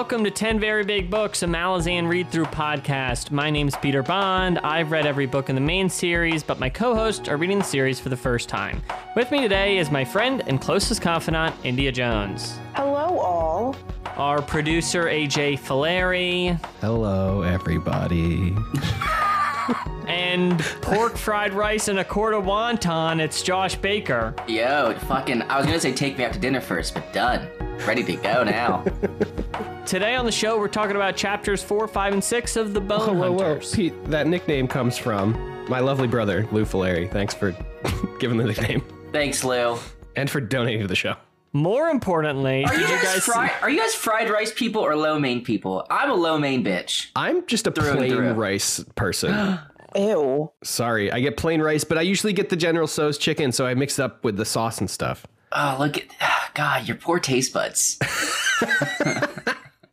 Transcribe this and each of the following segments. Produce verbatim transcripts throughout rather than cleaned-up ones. welcome to ten Very Big Books, a Malazan read-through podcast. My name's Peter Bond. I've read every book in the main series, but my co-hosts are reading the series for the first time. With me today is my friend and closest confidant, India Jones. Hello, all. Our producer, A J Filleri. Hello, everybody. And pork fried rice and a quart of wonton, it's Josh Baker. Yo, fucking, I was gonna say take me out to dinner first, but done. Ready to go now. Today on the show, we're talking about chapters four, five, and six of The Bone whoa, Hunters. Whoa, whoa. Pete, that nickname comes from my lovely brother, Lou Filleri. Thanks for giving the nickname. Thanks, Lou. And for donating to the show. More importantly, are you, guys, you guys, fri- are you guys fried rice people or lo mein people? I'm a lo mein bitch. I'm just a through plain rice person. Ew. Sorry, I get plain rice, but I usually get the General Tso's chicken, so I mix it up with the sauce and stuff. Oh, look at... God, your poor taste buds.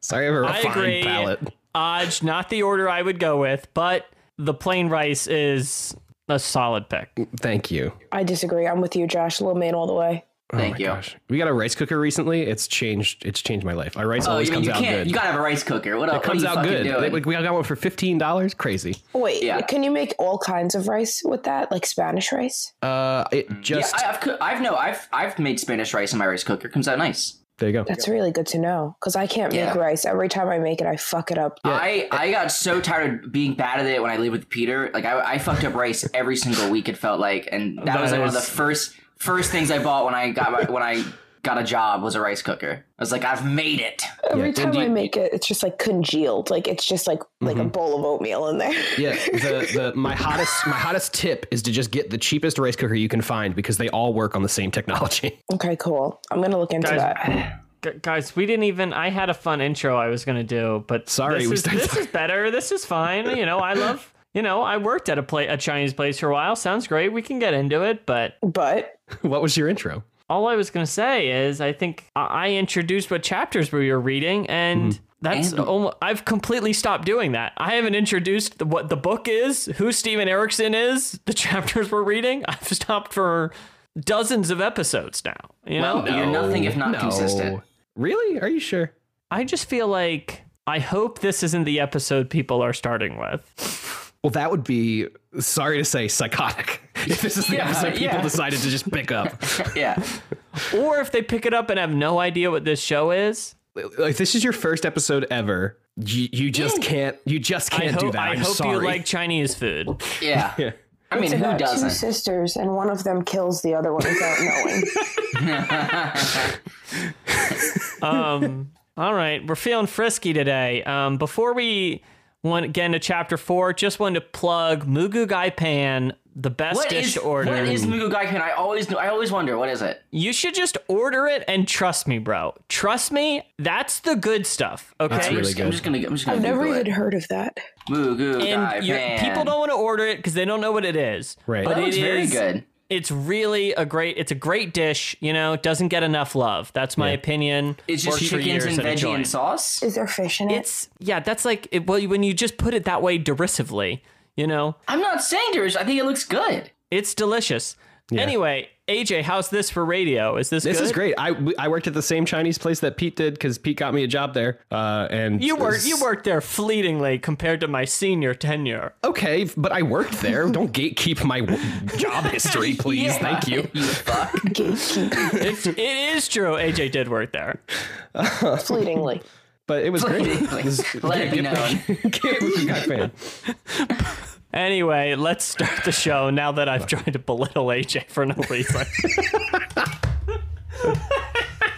Sorry, I have a refined I agree. palate. Aj, not the order I would go with, but the plain rice is a solid pick. Thank you. I disagree. I'm with you, Josh. Lo mein all the way. Oh Thank my you. Gosh. We got a rice cooker recently. It's changed. It's changed my life. Our rice oh, always you mean, comes you can't, out good. You gotta have a rice cooker. What else? It comes out good. They, like, we got one for fifteen dollars. Crazy. Wait, yeah. Can you make all kinds of rice with that, like Spanish rice? Uh, it just. Yeah, I, I've, co- I've no. I've I've made Spanish rice in my rice cooker. It comes out nice. There you go. That's really good to know because I can't yeah. make rice. Every time I make it, I fuck it up. Yeah. I, I got so tired of being bad at it when I lived with Peter. Like I, I fucked up rice every single week. It felt like, and that, that was like is... one of the first. First things I bought when I got my, when I got a job was a rice cooker. I was like, I've made it. Every yeah. time you, I make it, it's just like congealed. Like it's just like mm-hmm. like a bowl of oatmeal in there. Yeah. The the my hottest my hottest tip is to just get the cheapest rice cooker you can find because they all work on the same technology. Okay, cool. I'm gonna look into guys, that. G- guys, we didn't even. I had a fun intro I was gonna do, but sorry, this, we is, this is better. This is fine. You know, I love. You know, I worked at a play, a Chinese place for a while. Sounds great. We can get into it, but... But? What was your intro? All I was going to say is I think I introduced what chapters we were reading, and mm-hmm. that's and- almost, I've completely stopped doing that. I haven't introduced the, what the book is, who Steven Erickson is, the chapters we're reading. I've stopped for dozens of episodes now. You well, know? No, you're nothing if not no. consistent. Really? Are you sure? I just feel like I hope this isn't the episode people are starting with. Well, that would be, sorry to say, psychotic. If this is the yeah, episode people yeah. decided to just pick up. yeah. Or if they pick it up and have no idea what this show is. Like, this is your first episode ever. You, you just can't, you just can't hope, do that. I I'm hope sorry. you like Chinese food. Yeah. yeah. I mean, it's about who doesn't? Two sisters, and one of them kills the other one without knowing. um. All right. We're feeling frisky today. Um. Before we... One again to chapter four. Just wanted to plug Mugugaipan, the best what dish is, order. What is Mugugaipan? I always, I always wonder what is it. You should just order it and trust me, bro. Trust me, that's the good stuff. Okay, that's really good. I'm just gonna, I'm just gonna. I've never even heard of that. Mugugaipan. People don't want to order it because they don't know what it is. Right, but it's very good. It's really a great, it's a great dish, you know, doesn't get enough love. That's my yeah. opinion. It's just chickens and veggie and sauce? Is there fish in it? It's, yeah, that's like, it, well, when you just put it that way derisively, you know. I'm not saying derisive, I think it looks good. It's delicious. Yeah. Anyway, A J, how's this for radio? Is this This good? Is great. I, I worked at the same Chinese place that Pete did because Pete got me a job there. Uh, and you worked you worked there fleetingly compared to my senior tenure. Okay, but I worked there. Don't gatekeep my job history, please. Yeah. Thank you. it's, it is true. A J did work there. Uh, fleetingly. But it was fleetingly. great. It was, Let yeah, it be known. Anyway, let's start the show now that I've tried to belittle A J for no reason.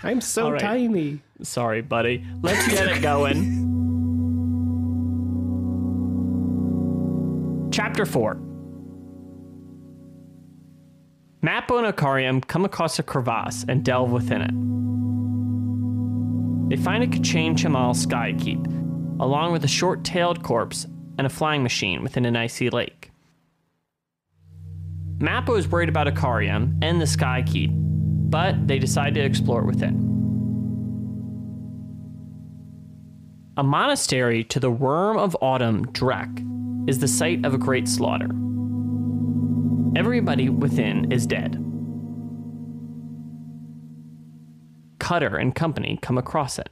I'm so right. tiny. Sorry, buddy. Let's get it going. Chapter four. Mappo and Icarium come across a crevasse and delve within it. They find a K'Chain Che'Malle Sky Keep, along with a short-tailed corpse and a flying machine within an icy lake. Mappo is worried about Icarium and the Sky Keep, but they decide to explore within. A monastery to the Worm of Autumn, Drek, is the site of a great slaughter. Everybody within is dead. Cutter and company come across it.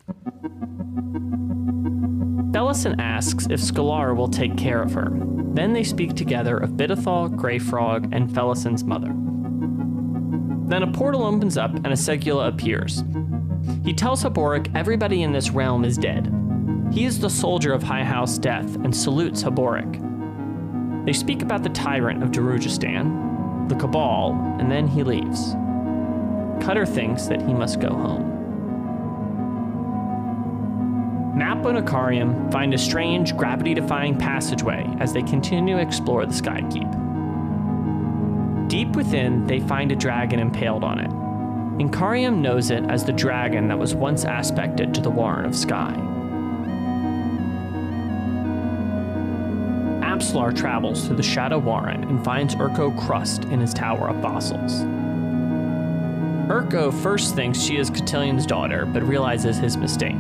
Felisin asks if Scillara will take care of her. Then they speak together of Bitathol, Greyfrog, and Felisin's mother. Then a portal opens up and a Seguleh appears. He tells Heboric everybody in this realm is dead. He is the soldier of High House Death and salutes Heboric. They speak about the tyrant of Darujistan, the Cabal, and then he leaves. Cutter thinks that he must go home. Mappo and Icarium find a strange, gravity-defying passageway as they continue to explore the Sky Keep. Deep within, they find a dragon impaled on it. Icarium knows it as the dragon that was once aspected to the Warren of Sky. Apsalar travels through the Shadow Warren and finds Urko Crust in his Tower of Fossils. Urko first thinks she is Cotillion's daughter, but realizes his mistake.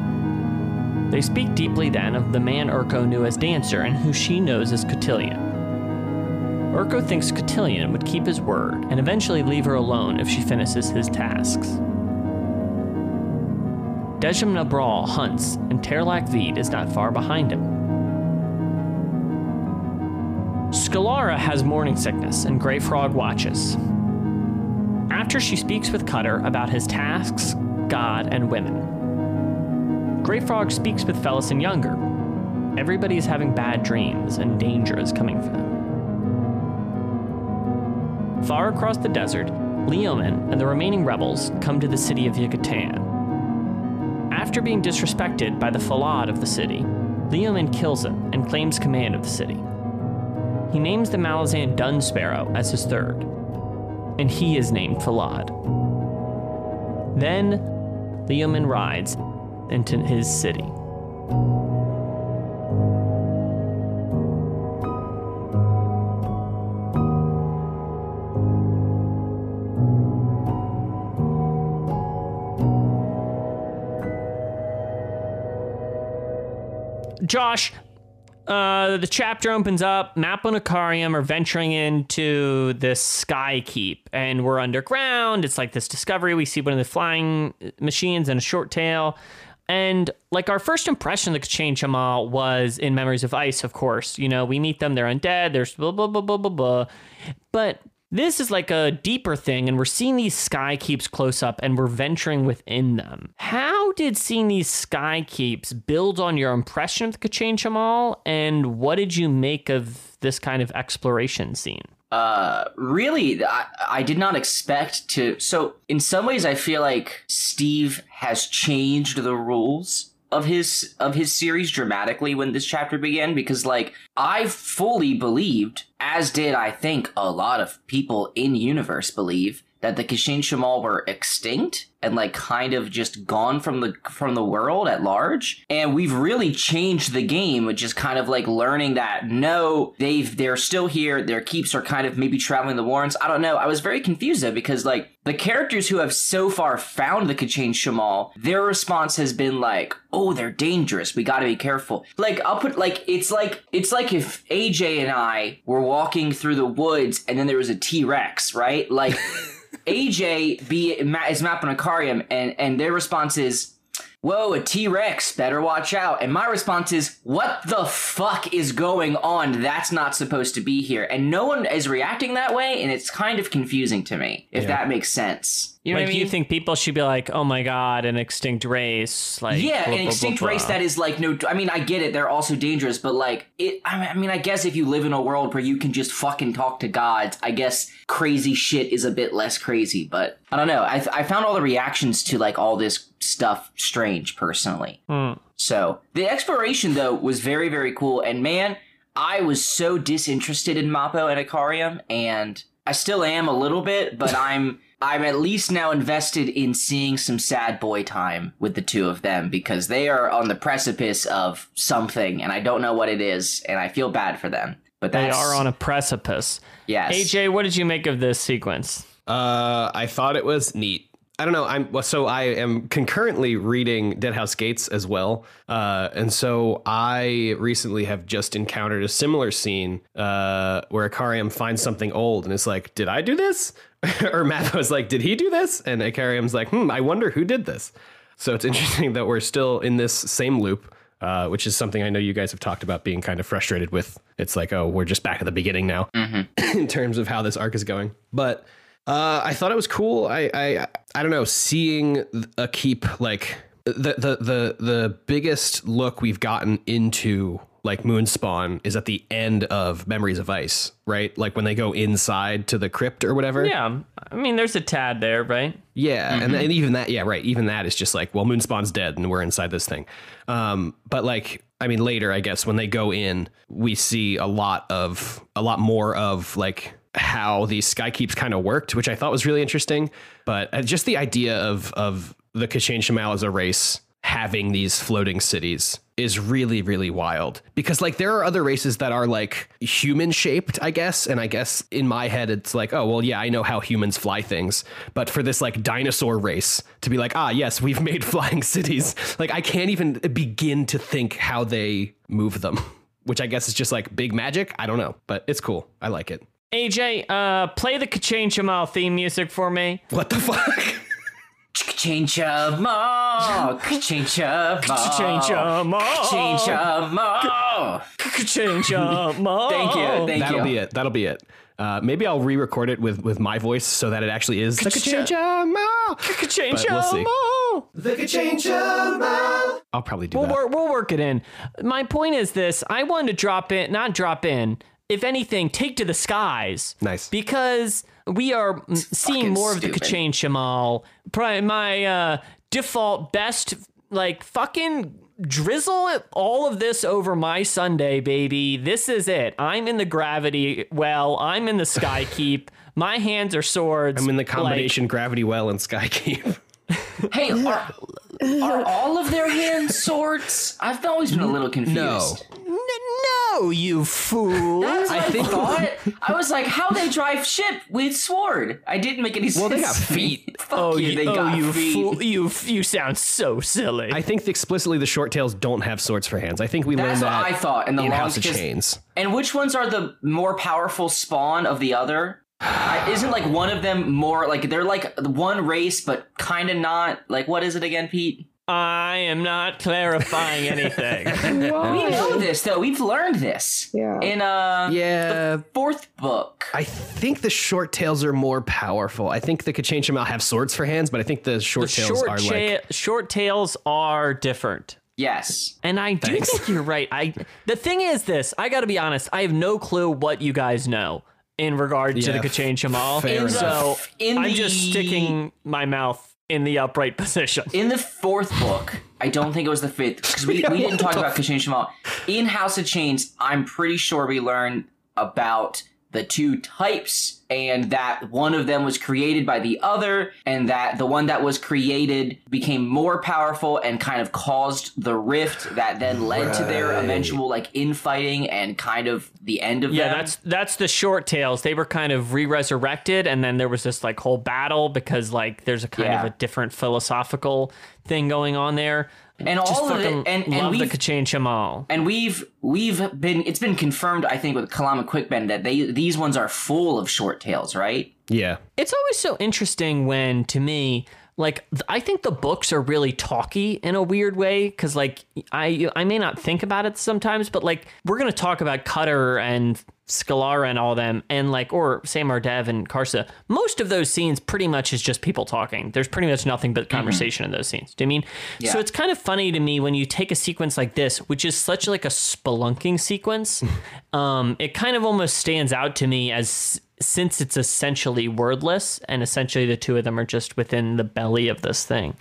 They speak deeply then of the man Urko knew as Dancer and who she knows as Cotillion. Urko thinks Cotillion would keep his word and eventually leave her alone if she finishes his tasks. Dejim Nebrol hunts, and Terlak Veed is not far behind him. Scillara has morning sickness and Greyfrog watches. After she speaks with Cutter about his tasks, God, and women. Greyfrog speaks with Felisin Younger. Everybody is having bad dreams and danger is coming for them. Far across the desert, Leoman and the remaining rebels come to the city of Yucatan. After being disrespected by the Falad of the city, Leoman kills him and claims command of the city. He names the Malazan Dun Sparrow as his third, and he is named Falad. Then, Leoman rides into his city. Josh! Uh, the chapter opens up, Mappo and Icarium are venturing into this Sky Keep, and we're underground. It's like this discovery. We see one of the flying machines and a short tail. And like our first impression of the K'Chain Che'Malle was in Memories of Ice, of course. You know, we meet them, they're undead, there's blah, blah, blah, blah, blah, blah. But this is like a deeper thing, and we're seeing these Sky Keeps close up, and we're venturing within them. How did seeing these Sky Keeps build on your impression of the K'Chain Che'Malle, and what did you make of this kind of exploration scene? Uh, really, I, I did not expect to... So, in some ways, I feel like Steve has changed the rules of his of his series dramatically when this chapter began, because like I fully believed, as did I think a lot of people in universe believe, that the K'Chain Che'Malle were extinct and like kind of just gone from the from the world at large. And we've really changed the game, which is kind of like learning that no, they've they're still here, their keeps are kind of maybe traveling the warrens. I don't know. I was very confused though, because like the characters who have so far found the K'Chain Che'Malle, their response has been like, oh, they're dangerous, we gotta be careful. Like, I'll put, like, it's like, it's like if A J and I were walking through the woods and then there was a T-Rex, right? Like, A J be, is Mappo and Icarium, and, and their response is, whoa, a T-Rex, better watch out. And my response is, what the fuck is going on? That's not supposed to be here. And no one is reacting that way, and it's kind of confusing to me, if yeah. that makes sense. You know like, what I mean? You think people should be like, oh my god, an extinct race. Like, yeah, blah, an blah, extinct blah, blah. race that is like, no, I mean, I get it, they're also dangerous, but like, it. I mean, I guess if you live in a world where you can just fucking talk to gods, I guess crazy shit is a bit less crazy, but I don't know. I, I found all the reactions to like all this stuff strange, personally. Mm. So, the exploration, though, was very, very cool, and man, I was so disinterested in Mappo and Icarium, and I still am a little bit, but I'm... I'm at least now invested in seeing some sad boy time with the two of them, because they are on the precipice of something and I don't know what it is and I feel bad for them. But that's... They are on a precipice. Yes. A J, what did you make of this sequence? Uh, I thought it was neat. I don't know. I'm so I am concurrently reading Deadhouse Gates as well. Uh, and so I recently have just encountered a similar scene uh, where Icarium finds something old and it's like, did I do this? Or Mappo's like, did he do this? And Icarium's like, hmm, I wonder who did this. So it's interesting that we're still in this same loop uh, which is something I know you guys have talked about being kind of frustrated with. It's like, oh, we're just back at the beginning now mm-hmm. in terms of how this arc is going. But uh, I thought it was cool. I, I I don't know, seeing a keep like the the the the biggest look we've gotten into like Moonspawn is at the end of Memories of Ice, right? Like when they go inside to the crypt or whatever. Yeah, I mean, there's a tad there, right? Yeah, mm-hmm. and, and even that, yeah, right. Even that is just like, well, Moonspawn's dead and we're inside this thing. Um, but like, I mean, later, I guess when they go in, we see a lot of a lot more of like how these Sky Keeps kind of worked, which I thought was really interesting. But just the idea of of the K'Chain Che'Malle as a race having these floating cities is really, really wild, because like there are other races that are like human shaped, I guess. And I guess in my head, it's like, oh, well, yeah, I know how humans fly things. But for this like dinosaur race to be like, ah, yes, we've made flying cities. Like I can't even begin to think how they move them, which I guess is just like big magic. I don't know, but it's cool. I like it. A J, uh, play the K'Chain Che'Malle theme music for me. What the fuck? K'Chain Che'Malle, K'Chain Che'Malle, K'Chain Che'Malle, K'Chain Che'Malle, K'Chain Che'Malle. Thank you, thank That'll you. be it. That'll be it. Uh, maybe I'll re-record it with, with my voice so that it actually is the K'Chain Che'Malle, K'Chain Che'Malle, the K'Chain Che'Malle. I'll probably do we'll that. Work, we'll work it in. My point is this: I wanted to drop in, not drop in. If anything, take to the skies. Nice, because we are it's seeing more stupid. of the K'Chain Che'Malle. Probably my uh, default best, like fucking drizzle all of this over my Sunday, baby. This is it. I'm in the gravity well. I'm in the Sky Keep. My hands are swords. I'm in the combination like, gravity well and Sky Keep. Hey, are, are all of their hands swords? I've always been a little confused. No. No, you fool. That's what I, I think thought. I was like, how they drive ship with sword? I didn't make any sense. Well, they got feet. Fuck oh, you, they oh, got you feet. Fool, you, you sound so silly. I think explicitly the short tails don't have swords for hands. I think we That's learned that I thought, and the in House of Chains. And which ones are the more powerful spawn of the other? I, isn't like one of them more like they're like one race, but kind of not like what is it again, Pete? I am not clarifying anything. We know this, though. We've learned this yeah. in uh, yeah. the fourth book. I think the short tails are more powerful. I think the K'Chain Che'Malle have swords for hands, but I think the short the tails short are cha- like short tails are different. Yes. And I do Thanks. think you're right. I the thing is this. I got to be honest. I have no clue what you guys know in regard yeah, to the K'Chain Che'Malle. And so in I'm the... just sticking my mouth in the upright position. In the fourth book, I don't think it was the fifth, because we, yeah, we didn't talk about K'Chain Che'Malle. In House of Chains, I'm pretty sure we learned about the two types, and that one of them was created by the other, and that the one that was created became more powerful and kind of caused the rift that then led right. to their eventual like infighting and kind of the end of yeah, them. Yeah, that's that's the short tails. They were kind of re-resurrected, and then there was this like whole battle because like there's a kind yeah. of a different philosophical thing going on there. And Just all of it, and, and love we've the K'Chain Che'Malle, and we've we've been it's been confirmed, I think, with Kalam and Quick Ben that they these ones are full of short tails, right? Yeah, it's always so interesting when, to me, like I think the books are really talky in a weird way, because like I I may not think about it sometimes, but like we're gonna talk about Cutter and Scillara and all them, and like or Samar Dev and Karsa. Most of those scenes pretty much is just people talking. There's pretty much nothing but conversation mm-hmm. in those scenes. Do you mean? Yeah. So it's kind of funny to me when you take a sequence like this, which is such like a spelunking sequence. um, it kind of almost stands out to me as since it's essentially wordless, and essentially the two of them are just within the belly of this thing.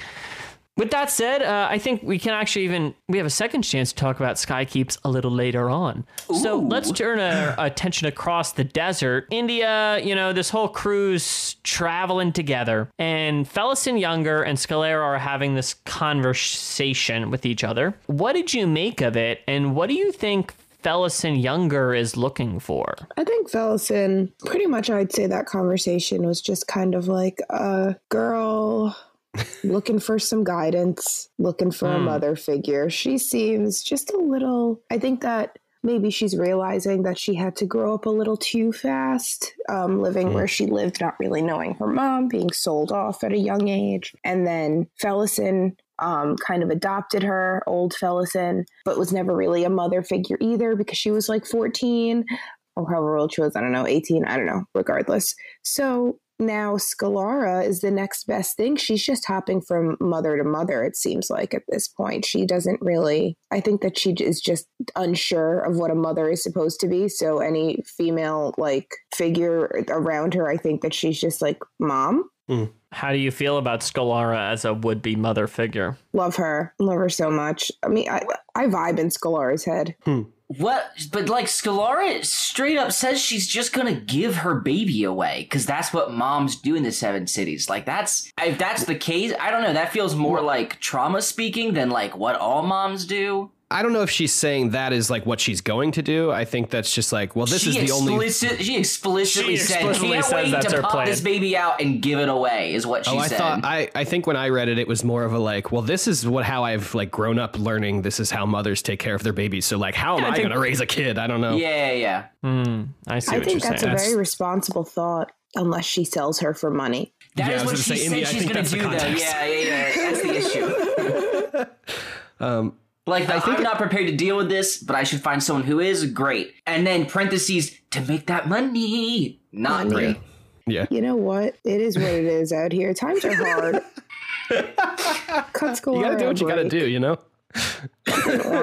With that said, uh, I think we can actually even, we have a second chance to talk about Sky Keeps a little later on. Ooh. So let's turn our attention across the desert. India, you know, this whole crew's traveling together, and Felisin Younger and Scillara are having this conversation with each other. What did you make of it? And what do you think Felisin Younger is looking for? I think Felisin, pretty much I'd say that conversation was just kind of like a girl looking for some guidance, looking for mm. a mother figure. She seems just a little, I think that maybe she's realizing that she had to grow up a little too fast, um, living mm. where she lived, not really knowing her mom, being sold off at a young age. And then Felisin um, kind of adopted her, old Felisin, but was never really a mother figure either because she was like fourteen or however old she was. I don't know, eighteen. I don't know, regardless. So now Scillara is the next best thing. She's just hopping from mother to mother, it seems like, at this point. She doesn't really, I think that she is just unsure of what a mother is supposed to be. So any female like figure around her, I think that she's just like, mom. Mm. How do you feel about Scillara as a would-be mother figure? Love her. Love her so much. I mean, I, I vibe in Scalara's head. Hmm. What? But like Scillara straight up says she's just going to give her baby away because that's what moms do in the Seven Cities. Like that's, if that's the case, I don't know. That feels more like trauma speaking than like what all moms do. I don't know if she's saying that is like what she's going to do. I think that's just like, well, this she is the only. She explicitly she said, explicitly "Can't says wait that's to her pop plan. This baby out and give it away." Is what she oh, I said. Thought, I I think when I read it, it was more of a like, well, this is what how I've like grown up learning. This is how mothers take care of their babies. So like, how am I, I going to raise a kid? I don't know. Yeah, yeah. yeah. Mm, I see. I what think you're that's saying. a very that's... responsible thought, unless she sells her for money. That yeah, is what she say, said she's going to do. Though. Yeah, yeah, yeah. That's the issue. um. Like, the, I think I'm not prepared to deal with this, but I should find someone who is great. And then parentheses, to make that money. Not money. Great. Yeah. You know what? It is what it is out here. Times are hard. Cut school. You gotta do what you break. gotta do, you know?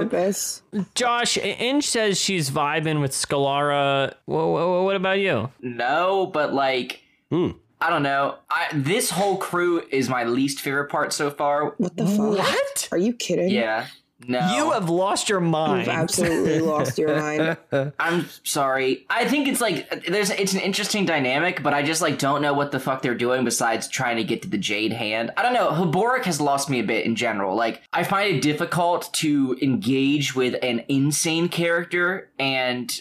This. Josh, Inge says she's vibing with Scillara. What, what, what about you? No, but like... Mm. I don't know. I, this whole crew is my least favorite part so far. What the fuck? What? Are you kidding? Yeah. No. You have lost your mind. You've absolutely lost your mind. I'm sorry. I think it's like, there's it's an interesting dynamic, but I just like don't know what the fuck they're doing besides trying to get to the Jade Hand. I don't know. Heboric has lost me a bit in general. Like, I find it difficult to engage with an insane character, and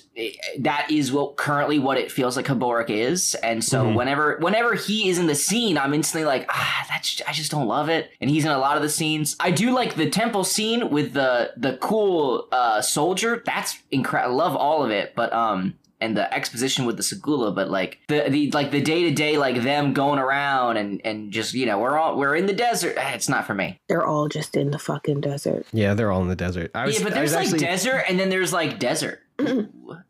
that is what currently what it feels like Heboric is. And so mm-hmm. whenever whenever he is in the scene, I'm instantly like, ah, that's, I just don't love it. And he's in a lot of the scenes. I do like the temple scene with the the cool uh soldier. That's incredible. I love all of it, but um and the exposition with the Seguleh, but like the the like the day-to-day, like them going around and and just, you know, we're all we're in the desert. It's not for me. They're all just in the fucking desert. Yeah, they're all in the desert. I was, yeah, but there's I was like actually... desert, and then there's like desert.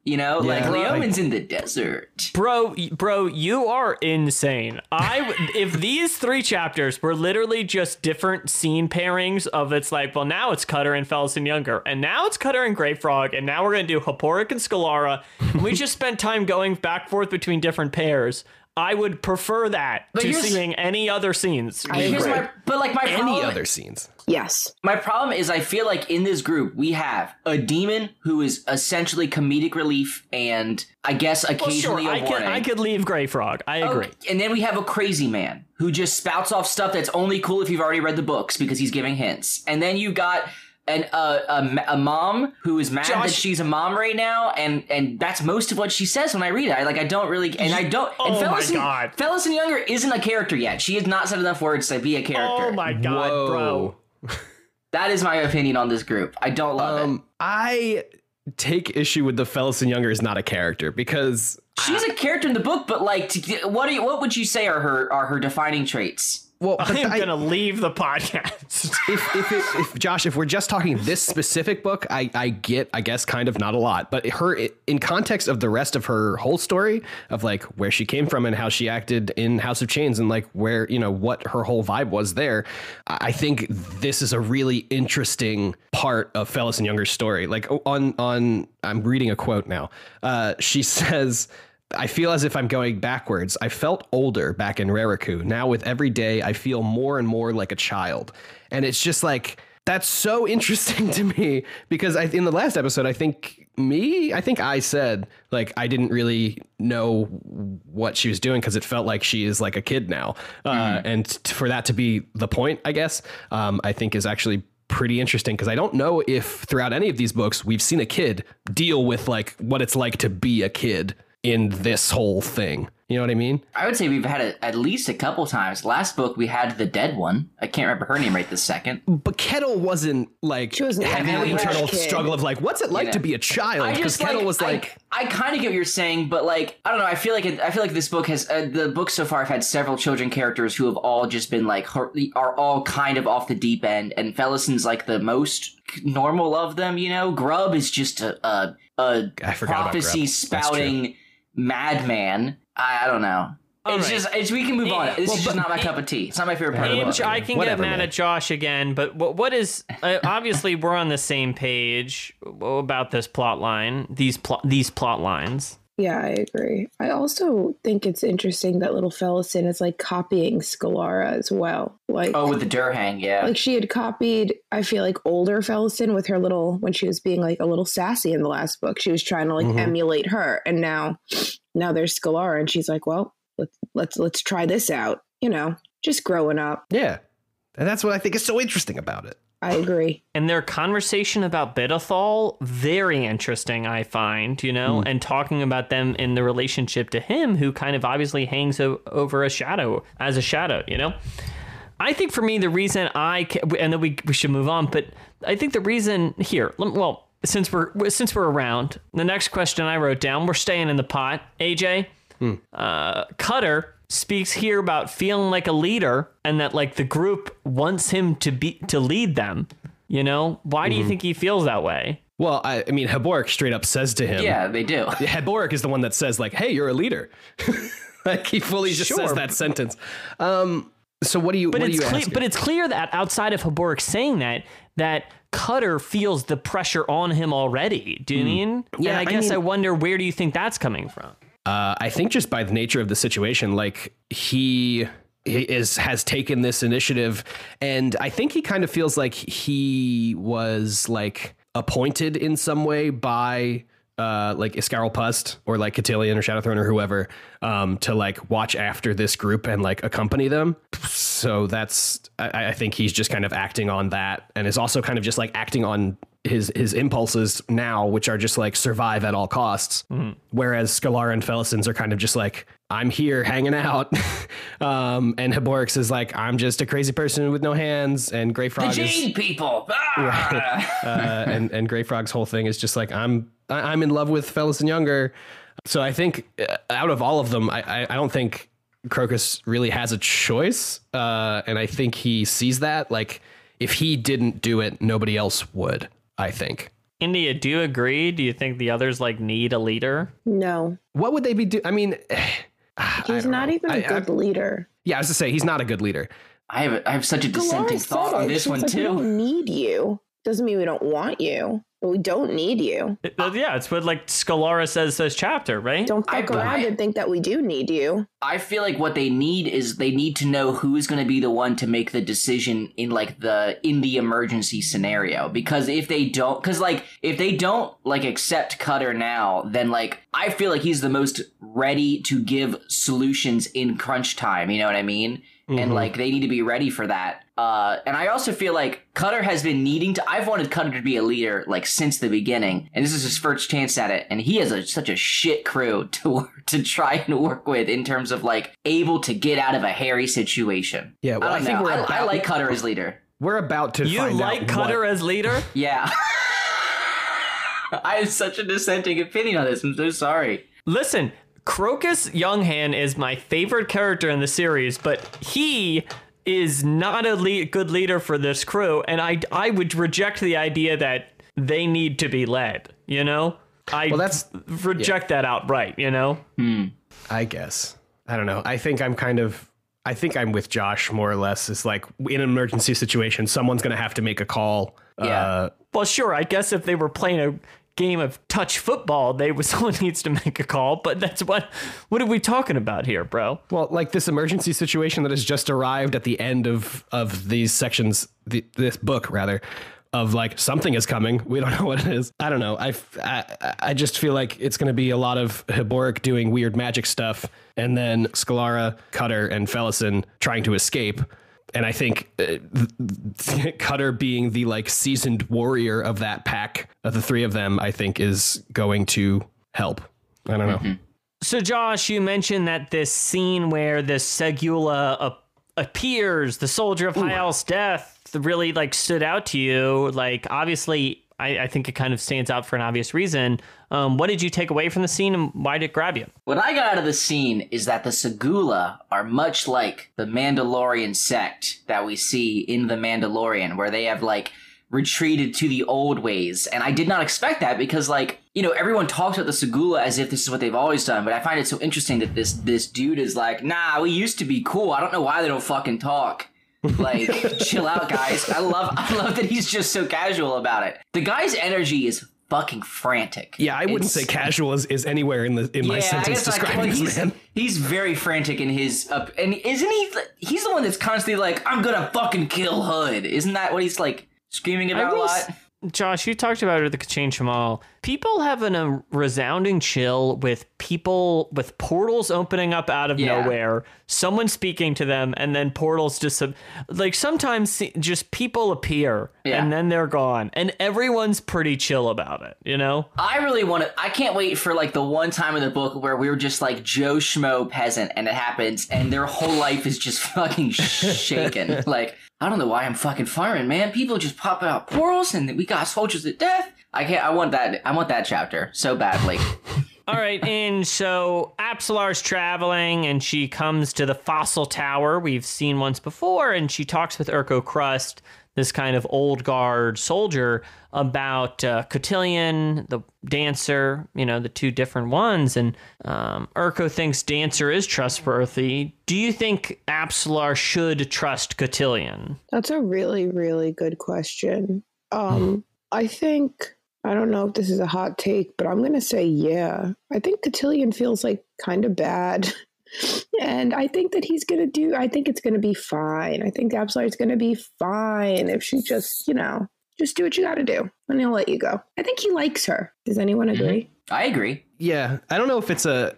You know, yeah, like Leoman's like, in the desert. Bro, bro, you are insane. I if these three chapters were literally just different scene pairings of it's like, well, now it's Cutter and Felisin Younger, and now it's Cutter and Greyfrog, and now we're going to do Heboric and Scillara. And we just spent time going back forth between different pairs. I would prefer that but to seeing any other scenes. I here's my, but like my any problem, other scenes. Yes. My problem is I feel like in this group, we have a demon who is essentially comedic relief and I guess occasionally well, sure, a warning. I, I could leave Greyfrog. I agree. Okay. And then we have a crazy man who just spouts off stuff that's only cool if you've already read the books because he's giving hints. And then you got... And uh, a, a mom who is mad Josh. that she's a mom right now, and, and that's most of what she says when I read it. I like I don't really, and I don't. Oh and Felisin, my god, Felisin Younger isn't a character yet. She has not said enough words to be a character. Oh my god, Whoa. bro. That is my opinion on this group. I don't love um, it. I take issue with the Felisin Younger is not a character because she's I, a character in the book, but like, to, what do you, what would you say are her are her defining traits? Well, I am going to leave the podcast. If, if, it, if Josh, if we're just talking this specific book, I, I get, I guess, kind of not a lot. But her in context of the rest of her whole story of like where she came from and how she acted in House of Chains and like where, you know, what her whole vibe was there. I think this is a really interesting part of Felisin Younger's story. Like on on I'm reading a quote now. Uh, she says, I feel as if I'm going backwards. I felt older back in Rariku. Now with every day, I feel more and more like a child. And it's just like, that's so interesting to me because I, in the last episode, I think me, I think I said like, I didn't really know what she was doing because it felt like she is like a kid now. Mm-hmm. Uh, and t- for that to be the point, I guess, um, I think is actually pretty interesting because I don't know if throughout any of these books, we've seen a kid deal with like what it's like to be a kid in this whole thing, You know what I mean? I would say we've had it at least a couple times. Last book, we had the dead one. I can't remember her name right this second. But Kettle wasn't, like, was having an internal struggle of, like, what's it like you know? to be a child? Because Kettle like, was like... I, I kind of get what you're saying, but, like, I don't know. I feel like it, I feel like this book has... Uh, the book so far, I've had several children characters who have all just been, like, her, are all kind of off the deep end. And Felisin's, like, the most normal of them, you know? Grub is just a, a, a prophecy-spouting madman. I don't know. All it's right. just it's, we can move on. This well, is just not my it, cup of tea. It's not my favorite part. Of the I can Whatever, get mad man. at Josh again, but what what is uh, obviously we're on the same page about this plot line. These plot these plot lines. Yeah, I agree. I also think it's interesting that little Felisin is like copying Scillara as well. Like oh, with the Durhang, yeah. Like she had copied, I feel like older Felisin with her little when she was being like a little sassy in the last book. She was trying to like mm-hmm. emulate her, and now. Now there's Scillara, and she's like, well, let's, let's let's try this out. You know, just growing up. Yeah. And that's what I think is so interesting about it. I agree. And their conversation about Bitothal, very interesting, I find, you know, mm. and talking about them in the relationship to him, who kind of obviously hangs o- over a shadow as a shadow, you know. I think for me, the reason I can, and then we, we should move on, but I think the reason here, well, Since we're since we're around, the next question I wrote down, we're staying in the pot. A J, mm. uh, Cutter speaks here about feeling like a leader and that like the group wants him to be to lead them. You know, why mm-hmm. do you think he feels that way? Well, I, I mean, Heboric straight up says to him. Yeah, they do. Heboric is the one that says like, hey, you're a leader. Like he fully just sure. says that sentence. Um, so what do you? But what it's do you clear, but it's clear that outside of Heboric saying that that. Cutter feels the pressure on him already. Do you mm. mean? Yeah, and I, I guess mean, I wonder, where do you think that's coming from? Uh, I think just by the nature of the situation, like he is has taken this initiative, and I think he kind of feels like he was like appointed in some way by uh, like Iscaril Pust or like Cotillion or Shadowthrone or whoever um, to like watch after this group and like accompany them. So that's, I, I think he's just kind of acting on that, and is also kind of just like acting on his his impulses now, which are just like survive at all costs. Mm-hmm. Whereas Scillara and Felisins are kind of just like, I'm here hanging out. um, and Heboric is like, I'm just a crazy person with no hands. And Greyfrog the Gene is, people. Ah! Right. uh, and, and Greyfrog's whole thing is just like, I'm I'm in love with Felisin Younger. So I think uh, out of all of them, I, I, I don't think Crocus really has a choice. Uh, and I think he sees that, like, if he didn't do it, nobody else would, I think. India, do you agree? Do you think the others, like, need a leader? No. What would they be doing? I mean, he's I not know. even a I, good I, leader. Yeah, I was to say, he's not a good leader. I have, I have such a dissenting thought on this one, like, too. We don't need you. Doesn't mean we don't want you. But we don't need you. It, yeah, it's what like Scillara says this chapter, right? Don't fuck I, around I, and think that we do need you. I feel like what they need is they need to know who is going to be the one to make the decision in like the in the emergency scenario. Because if they don't, because like if they don't like accept Cutter now, then like I feel like he's the most ready to give solutions in crunch time. You know what I mean? Mm-hmm. And like they need to be ready for that. Uh, and I also feel like Cutter has been needing to, I've wanted Cutter to be a leader like since the beginning, and this is his first chance at it. And he has a, such a shit crew to to try and work with in terms of like able to get out of a hairy situation. Yeah, well, I, I think we're I, about, I like Cutter as leader. We're about to. You find like out Cutter what... as leader? Yeah. I have such a dissenting opinion on this. I'm so sorry. Listen, Crocus Younghan is my favorite character in the series, but he. is not a le- good leader for this crew, and I, I would reject the idea that they need to be led, you know? I well, that's, reject yeah. that outright, you know? Hmm. I guess. I don't know. I think I'm kind of... I think I'm with Josh, more or less. It's like, in an emergency situation, someone's going to have to make a call. Yeah. Uh, well, sure, I guess if they were playing a game of touch football, they someone needs to make a call, but that's what what are we talking about here, bro? Well, like this emergency situation that has just arrived at the end of of these sections, the, this book rather, of like something is coming, we don't know what it is. I don't know. I I, I just feel like it's going to be a lot of Heboric doing weird magic stuff, and then Scillara, Cutter, and Felisin trying to escape. And I think uh, Cutter being the like seasoned warrior of that pack of the three of them, I think is going to help. I don't know. Mm-hmm. So Josh, you mentioned that this scene where the Seguleh ap- appears, the soldier of Ooh. High Owl's death, really like stood out to you. Like, obviously, I, I think it kind of stands out for an obvious reason. Um, what did you take away from the scene, and why did it grab you? What I got out of the scene is that the Seguleh are much like the Mandalorian sect that we see in The Mandalorian, where they have like retreated to the old ways. And I did not expect that because, like, you know, everyone talks about the Seguleh as if this is what they've always done, but I find it so interesting that this this dude is like, nah, we used to be cool. I don't know why they don't fucking talk. Like, chill out, guys. I love I love that he's just so casual about it. The guy's energy is fucking frantic. Yeah, I wouldn't it's, say casual is, is anywhere in the in yeah, my sentence describing like, well, this man. He's very frantic in his up, and isn't he? He's the one that's constantly like, I'm gonna fucking kill Hood. Isn't that what he's like screaming about a lot? Josh, you talked about it at the K'Chain Che'Malle. People have an, a resounding chill with people with portals opening up out of yeah. nowhere, someone speaking to them, and then portals just like sometimes just people appear yeah. and then they're gone, and everyone's pretty chill about it, you know? I really want to, I can't wait for like the one time in the book where we were just like Joe Schmo peasant and it happens and their whole life is just fucking shaken. Like, I don't know why I'm fucking firing, man. People just pop out portals, and we got soldiers to death. I can't. I want that. I want that chapter so badly. All right, and so Apsalar's traveling, and she comes to the fossil tower we've seen once before, and she talks with Urko Crust, this kind of old guard soldier, about uh, Cotillion, the dancer, you know, the two different ones. And um, Urko thinks dancer is trustworthy. Do you think Apsalar should trust Cotillion? That's a really, really good question. Um, I think, I don't know if this is a hot take, but I'm going to say, yeah, I think Cotillion feels like kind of bad. And I think that he's going to do, I think it's going to be fine. I think Apsalar's going to be fine if she just, you know, just do what you got to do and he'll let you go. I think he likes her. Does anyone agree? Mm-hmm. I agree. Yeah. I don't know if it's a,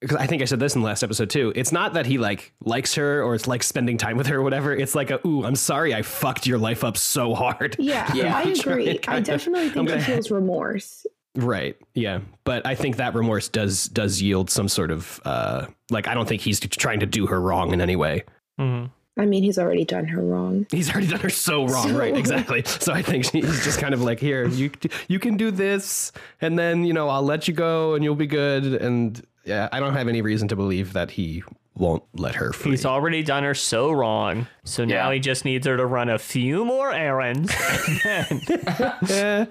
because I think I said this in the last episode too. It's not that he like likes her or it's like spending time with her or whatever. It's like a, ooh, I'm sorry I fucked your life up so hard. Yeah, yeah. I agree. I definitely of, think gonna... he feels remorse. Right. Yeah. But I think that remorse does does yield some sort of uh, like, I don't think he's trying to do her wrong in any way. Mm-hmm. I mean, he's already done her wrong. He's already done her so wrong. So... Right. Exactly. So I think he's just kind of like, here, you you can do this and then, you know, I'll let you go and you'll be good. And yeah, I don't have any reason to believe that he won't let her free. He's already done her so wrong. So yeah. Now he just needs her to run a few more errands. uh,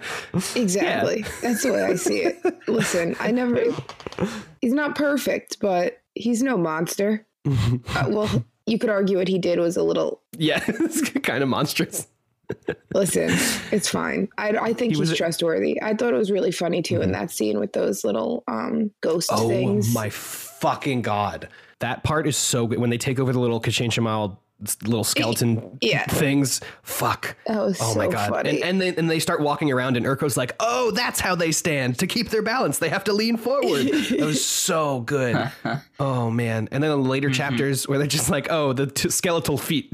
exactly. Yeah. That's the way I see it. Listen, I never... He's not perfect, but he's no monster. Uh, well, you could argue what he did was a little... Yeah, it's kind of monstrous. Listen, it's fine. I, I think he he's trustworthy. I thought it was really funny, too, mm-hmm. in that scene with those little um, ghost oh, things. Oh, my fucking God. That part is so good. When they take over the little K'Chain Che'Malle little skeleton yeah. things. Fuck. That was oh, so my God. Funny. And, and, they, and they start walking around and Urko's like, oh, that's how they stand. To keep their balance, they have to lean forward. That was so good. Oh, man. And then in the later mm-hmm. chapters where they're just like, oh, the t- skeletal feet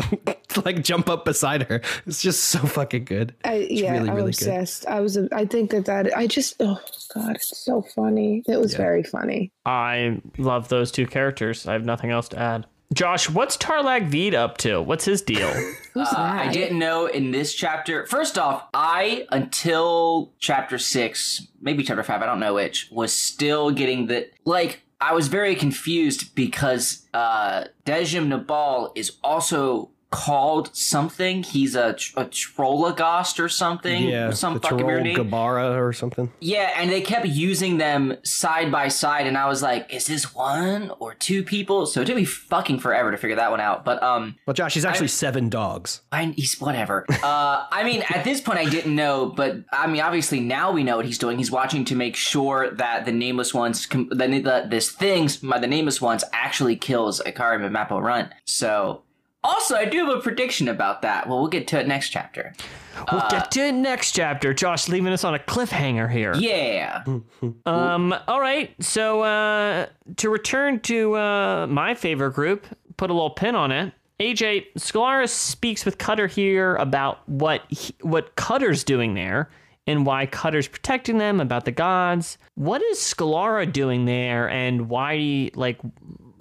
like jump up beside her. It's just so fucking good. I, yeah, really, I'm really obsessed. Good. I was, I think that that, I just, oh, God, it's so funny. It was yeah. very funny. I love those two characters. I have nothing else to add. Josh, what's Tarlag Veed up to? What's his deal? Who's uh, that? I didn't know in this chapter. First off, I, until chapter six, maybe chapter five, I don't know which, was still getting the... Like, I was very confused because uh, Dejim Nebrol is also called something. He's a, a Trollagost or something. Yeah, some fucking weird name. Gabara or something. Yeah, and they kept using them side by side, and I was like, is this one or two people? So it took me fucking forever to figure that one out. But um, well, Josh, he's actually I, seven dogs. I, he's whatever. uh, I mean, at this point, I didn't know, but I mean, obviously now we know what he's doing. He's watching to make sure that the nameless ones, the, the this things, the nameless ones, actually kills Icarium and Mappo Runt. So. Also, I do have a prediction about that. Well, we'll get to it next chapter. We'll uh, get to it next chapter. Josh leaving us on a cliffhanger here. Yeah. um. All right. So uh, to return to uh, my favorite group, put a little pin on it. A J, Scillara speaks with Cutter here about what he, what Cutter's doing there. and why Cutter's protecting them, about the gods. What is Scillara doing there, and why, do you, like,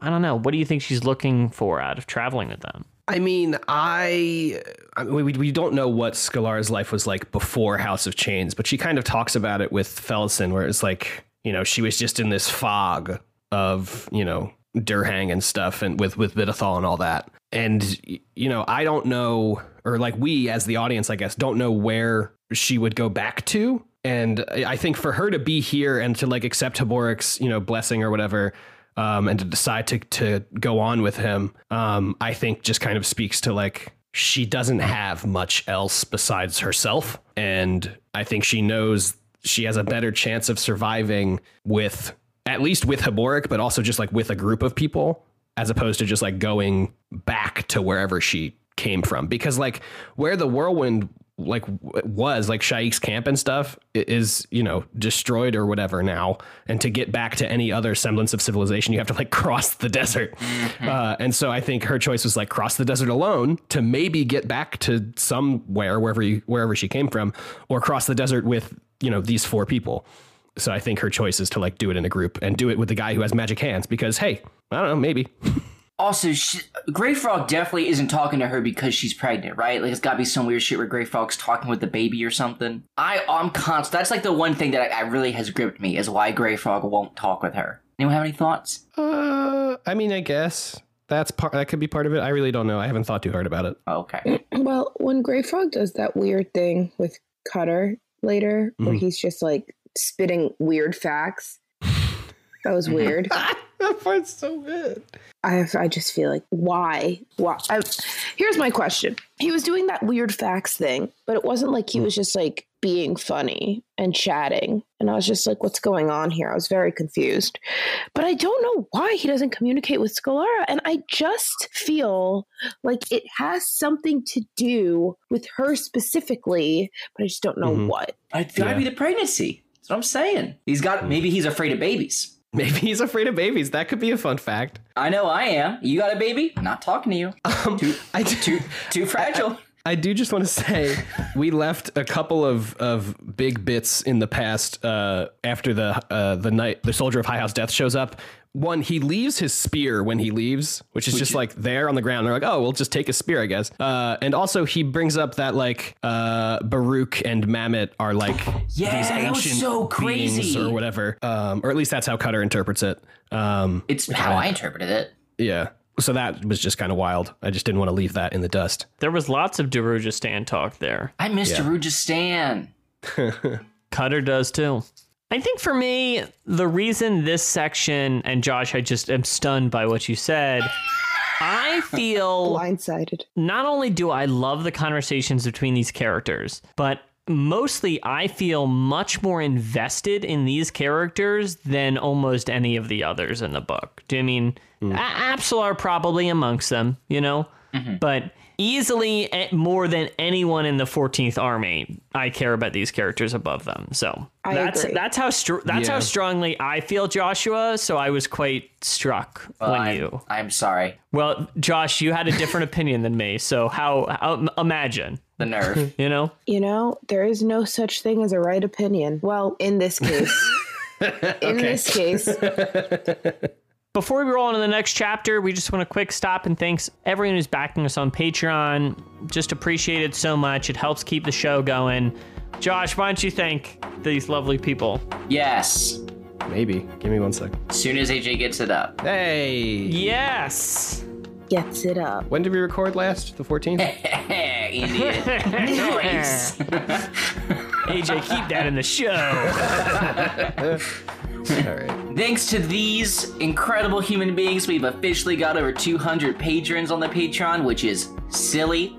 I don't know, what do you think she's looking for out of traveling with them? I mean, I, I mean, we, we don't know what Scalara's life was like before House of Chains, but she kind of talks about it with Felisin, where it's like, you know, she was just in this fog of, you know, Durhang and stuff, and with, with Vidithal and all that. And, you know, I don't know, or like we as the audience, I guess, don't know where she would go back to. And I think for her to be here and to like accept Heboric's, you know, blessing or whatever, Um, and to decide to, to go on with him, um, I think just kind of speaks to like she doesn't have much else besides herself. And I think she knows she has a better chance of surviving with, at least with Heboric, but also just like with a group of people, as opposed to just like going back to wherever she came from. Because like where the whirlwind like was, like Shaik's camp and stuff, is, you know, destroyed or whatever now, and to get back to any other semblance of civilization you have to like cross the desert. Mm-hmm. uh, and so I think her choice was like cross the desert alone to maybe get back to somewhere wherever you, wherever she came from, or cross the desert with, you know, these four people. So I think her choice is to like do it in a group and do it with the guy who has magic hands, because hey, I don't know, maybe. Also, she, Greyfrog definitely isn't talking to her because she's pregnant, right? Like, it's got to be some weird shit where Greyfrog's talking with the baby or something. I, I'm constant. That's, like, the one thing that I, I really has gripped me, is why Greyfrog won't talk with her. Anyone have any thoughts? Uh, I mean, I guess that's part. That could be part of it. I really don't know. I haven't thought too hard about it. Okay. Well, when Greyfrog does that weird thing with Cutter later, mm-hmm. where he's just, like, spitting weird facts, that was weird. That part's so good. I I just feel like, why? Why? I, here's my question. He was doing that weird facts thing, but it wasn't like he was just like being funny and chatting. And I was just like, what's going on here? I was very confused. But I don't know why he doesn't communicate with Scillara. And I just feel like it has something to do with her specifically, but I just don't know mm-hmm. what. It's gotta yeah. be the pregnancy. That's what I'm saying. He's got, maybe he's afraid of babies. Maybe he's afraid of babies. That could be a fun fact. I know I am. You got a baby? Not talking to you. Um, too, I do, too, too fragile. I, I do just want to say we left a couple of, of big bits in the past uh, after the uh, the night the Soldier of High House Death shows up. One, he leaves his spear when he leaves, which is Would just you? like there on the ground. They're like, oh, we'll just take his spear, I guess. Uh, and also he brings up that like uh, Baruch and Mammoth are like yeah, these ancient so beings or whatever. Um, or at least that's how Cutter interprets it. Um, it's how I, I interpreted it. Yeah. So that was just kind of wild. I just didn't want to leave that in the dust. There was lots of Daruja Stan talk there. I missed yeah. Daruja Stan. Cutter does too. I think for me, the reason this section, and Josh, I just am stunned by what you said. I feel blindsided. Not only do I love the conversations between these characters, but mostly I feel much more invested in these characters than almost any of the others in the book. Do you mean mm. Apsalar probably amongst them, you know, mm-hmm. but easily more than anyone in the fourteenth Army, I care about these characters above them. So I that's agree. that's how str- that's yeah. how strongly I feel, Joshua. So I was quite struck well, when I'm, you. I'm sorry. Well, Josh, you had a different opinion than me. So how, how? Imagine the nerve. You know. You know, there is no such thing as a right opinion. Well, in this case, in this case. Before we roll on to the next chapter, we just want a quick stop and thanks everyone who's backing us on Patreon. Just appreciate it so much. It helps keep the show going. Josh, why don't you thank these lovely people? Yes. Maybe. Give me one sec. As soon as A J gets it up. Hey. Yes. Gets it up. When did we record last? The fourteenth? Idiot. Nice. A J, keep that in the show. All right. Thanks to these incredible human beings, we've officially got over two hundred patrons on the Patreon, which is silly.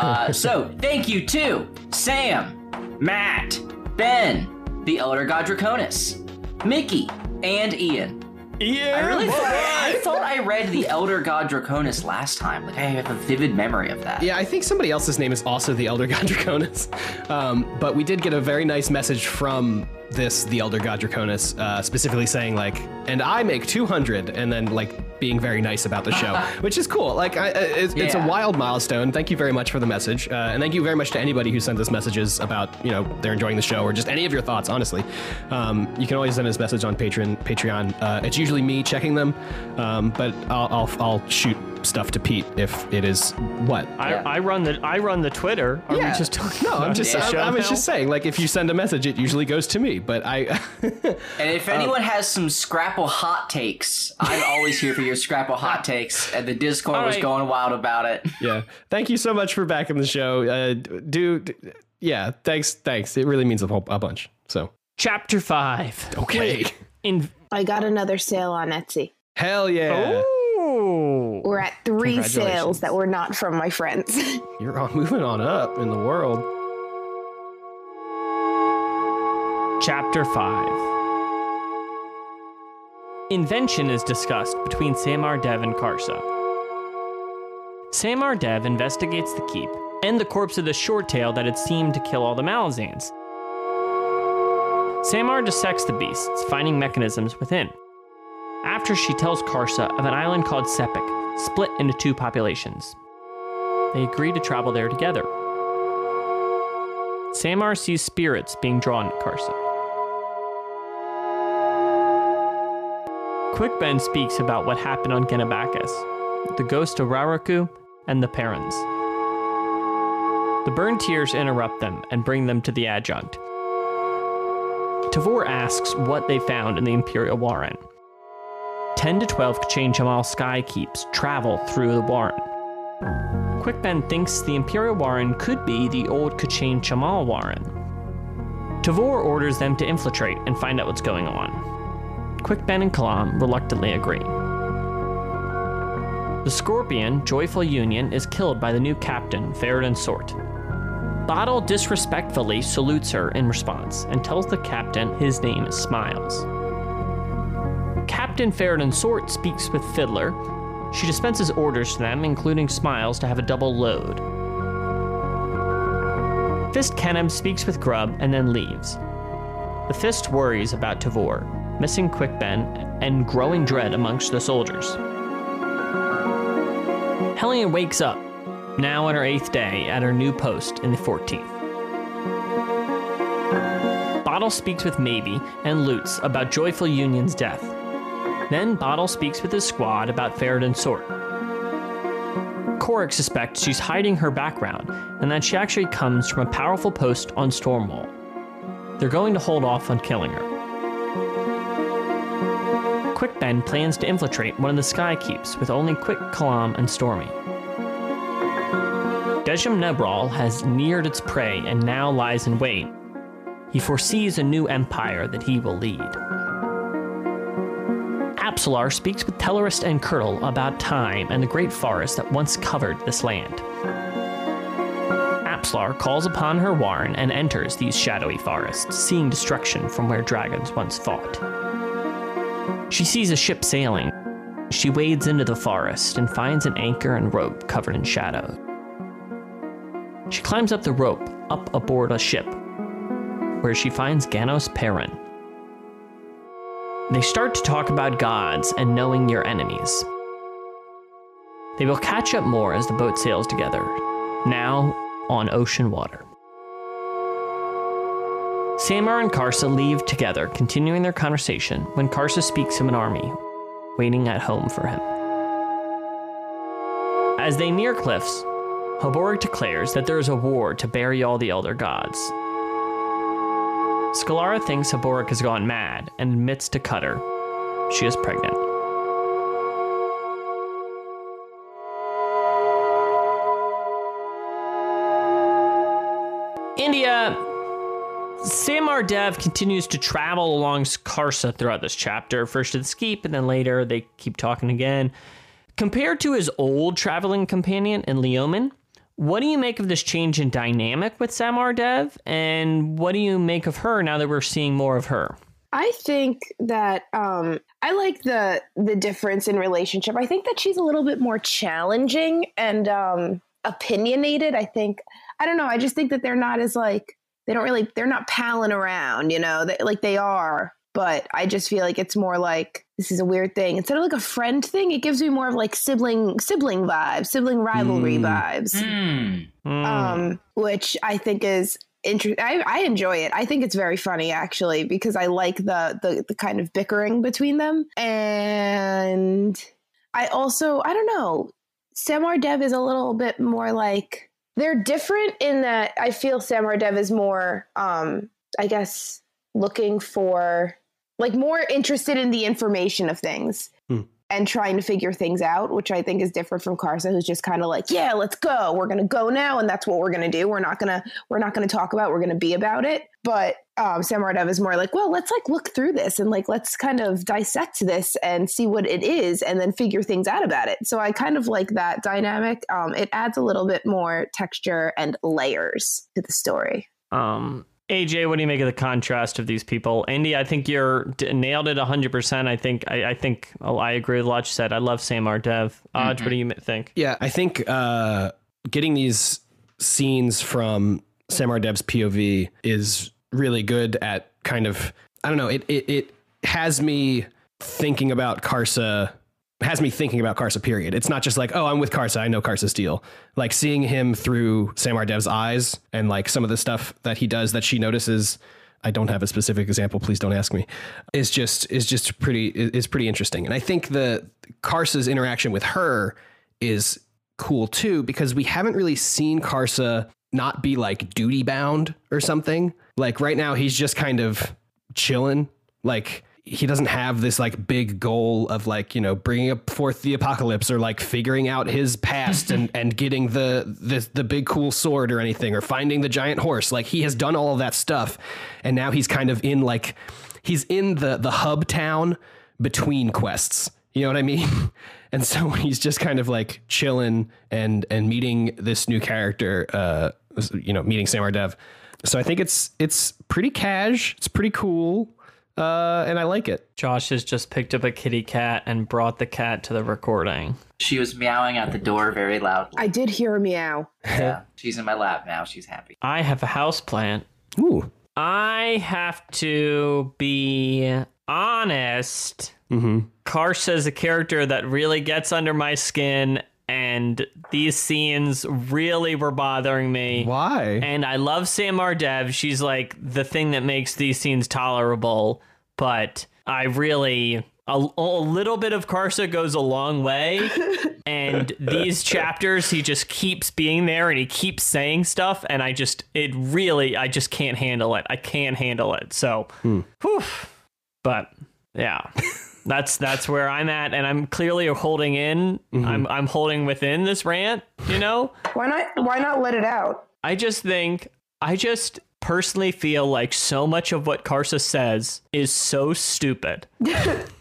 Uh, so thank you to Sam, Matt, Ben, the Elder God Draconis, Mickey, and Ian. Yeah, I really thought I, thought I read the Elder God Draconis last time. Like, I have a vivid memory of that. Yeah, I think somebody else's name is also the Elder God Draconis. Um, but we did get a very nice message from this, the Elder God Draconis, uh, specifically saying like, and I make two hundred, and then like being very nice about the show, which is cool. Like, I, it's, yeah. it's a wild milestone. Thank you very much for the message. Uh, and thank you very much to anybody who sent us messages about, you know, they're enjoying the show or just any of your thoughts, honestly. Um, you can always send us message on Patreon. Patreon. Uh, it's usually me checking them, um, but I'll, I'll, I'll shoot stuff to Pete if it is what I, yeah. I run the I run the Twitter. Are yeah. we just talking no? About I'm just I, I was just saying like if you send a message, it usually goes to me. But I and if anyone um, has some Scrapple hot takes, I'm always here for your Scrapple hot takes. And the Discord right. was going wild about it. Yeah, thank you so much for backing the show, uh, dude. Yeah, thanks, thanks. It really means a whole a bunch. So chapter five. Okay, in I got another sale on Etsy. Hell yeah. Ooh. We're at three sales that were not from my friends. You're all moving on up in the world. Chapter five. Invention is discussed between Samar Dev and Karsa. Samar Dev investigates the keep and the corpse of the short-tail that had seemed to kill all the Malazans. Samar dissects the beasts, finding mechanisms within. After she tells Karsa of an island called Sepik, split into two populations. They agree to travel there together. Samar sees spirits being drawn to Karsa. Quick Ben speaks about what happened on Genabacus, the ghost of Raraku, and the Parans. The burned tears interrupt them and bring them to the Adjunct. Tavor asks what they found in the Imperial Warren. ten to twelve K'Chain Che'Malle Sky Keeps travel through the Warren. Quick Ben thinks the Imperial Warren could be the old K'Chain Che'Malle Warren. Tavor orders them to infiltrate and find out what's going on. Quick Ben and Kalam reluctantly agree. The Scorpion, Joyful Union, is killed by the new captain, Feridun Sort. Bottle disrespectfully salutes her in response and tells the captain his name is Smiles. Captain Feridun Sort speaks with Fiddler. She dispenses orders to them, including Smiles, to have a double load. Fist Kenneb speaks with Grub and then leaves. The Fist worries about Tavor, missing Quick Ben, and growing dread amongst the soldiers. Hellion wakes up, now on her eighth day, at her new post in the fourteenth. Bottle speaks with Maybe and Lutz about Joyful Union's death. Then Bottle speaks with his squad about Feridun Sort. Korok suspects she's hiding her background and that she actually comes from a powerful post on Stormwall. They're going to hold off on killing her. Quick Ben plans to infiltrate one of the Sky Keeps with only Quick, Kalam, and Stormy. Dejim Nebrol has neared its prey and now lies in wait. He foresees a new empire that he will lead. Apsalar speaks with Tellarist and Kirtle about time and the great forest that once covered this land. Apsalar calls upon her warren and enters these shadowy forests, seeing destruction from where dragons once fought. She sees a ship sailing. She wades into the forest and finds an anchor and rope covered in shadow. She climbs up the rope, up aboard a ship, where she finds Ganoes Paran. They start to talk about gods and knowing your enemies. They will catch up more as the boat sails together, now on ocean water. Samar and Karsa leave together, continuing their conversation, when Karsa speaks of an army, waiting at home for him. As they near cliffs, Heboric declares that there is a war to bury all the elder gods. Scillara thinks Heboric has gone mad and admits to Cutter. She is pregnant. India! Samar Dev continues to travel along Karsa throughout this chapter, first to the keep and then later they keep talking again. Compared to his old traveling companion in Leoman, what do you make of this change in dynamic with Samar Dev? And what do you make of her now that we're seeing more of her? I think that um, I like the the difference in relationship. I think that she's a little bit more challenging and um, opinionated. I think, I don't know. I just think that they're not as like they don't really, they're not palling around, you know, they, like they are. But I just feel like it's more like, this is a weird thing. Instead of like a friend thing, it gives me more of like sibling sibling vibes, sibling rivalry mm. vibes, mm. Mm. Um, which I think is interesting. I enjoy it. I think it's very funny, actually, because I like the, the the kind of bickering between them. And I also, I don't know, Samar Dev is a little bit more like, they're different in that I feel Samar Dev is more, um, I guess, looking for, like, more interested in the information of things hmm. and trying to figure things out, which I think is different from Karsa, who's just kind of like, yeah, let's go. We're going to go now. And that's what we're going to do. We're not going to, we're not going to talk about, it. We're going to be about it. But um, Samar Dev is more like, well, let's like look through this and like, let's kind of dissect this and see what it is and then figure things out about it. So I kind of like that dynamic. Um, it adds a little bit more texture and layers to the story. Um, A J, what do you make of the contrast of these people? Andy, I think you're d- nailed it one hundred percent. I think I, I think oh, I agree with a lot you said. I love Samar Dev. Aj, mm-hmm. what do you think? Yeah, I think uh, getting these scenes from Samar Dev's P O V is really good at kind of, I don't know, it it, it has me thinking about Karsa, has me thinking about Karsa, period. It's not just like, oh, I'm with Karsa, I know Karsa's deal. Like, seeing him through Samar Dev's eyes and, like, some of the stuff that he does that she notices, I don't have a specific example, please don't ask me, is just is just pretty, is pretty interesting. And I think the Karsa's interaction with her is cool, too, because we haven't really seen Karsa not be, like, duty-bound or something. Like, right now, he's just kind of chilling, like... He doesn't have this like big goal of like, you know, bringing up forth the apocalypse or like figuring out his past and, and getting the, the the big cool sword or anything or finding the giant horse. Like he has done all of that stuff. And now he's kind of in like he's in the, the hub town between quests. You know what I mean? And so he's just kind of like chilling and and meeting this new character, uh, you know, meeting Samar Dev. So I think it's it's pretty cash. It's pretty cool. Uh, and I like it. Josh has just picked up a kitty cat and brought the cat to the recording. She was meowing at the door very loudly. I did hear her meow. Yeah, she's in my lap now. She's happy. I have a houseplant. Ooh. I have to be honest. Mm-hmm. Karsa is a character that really gets under my skin, and these scenes really were bothering me. Why? And I love Samar Dev. She's like the thing that makes these scenes tolerable. But I really, a, a little bit of Karsa goes a long way. And these chapters, he just keeps being there and he keeps saying stuff. And I just, it really, I just can't handle it. I can't handle it. So, hmm. whew. But yeah. That's that's where I'm at, and I'm clearly holding in. Mm-hmm. I'm I'm holding within this rant, you know? Why not why not let it out? I just think I just personally feel like so much of what Karsa says is so stupid.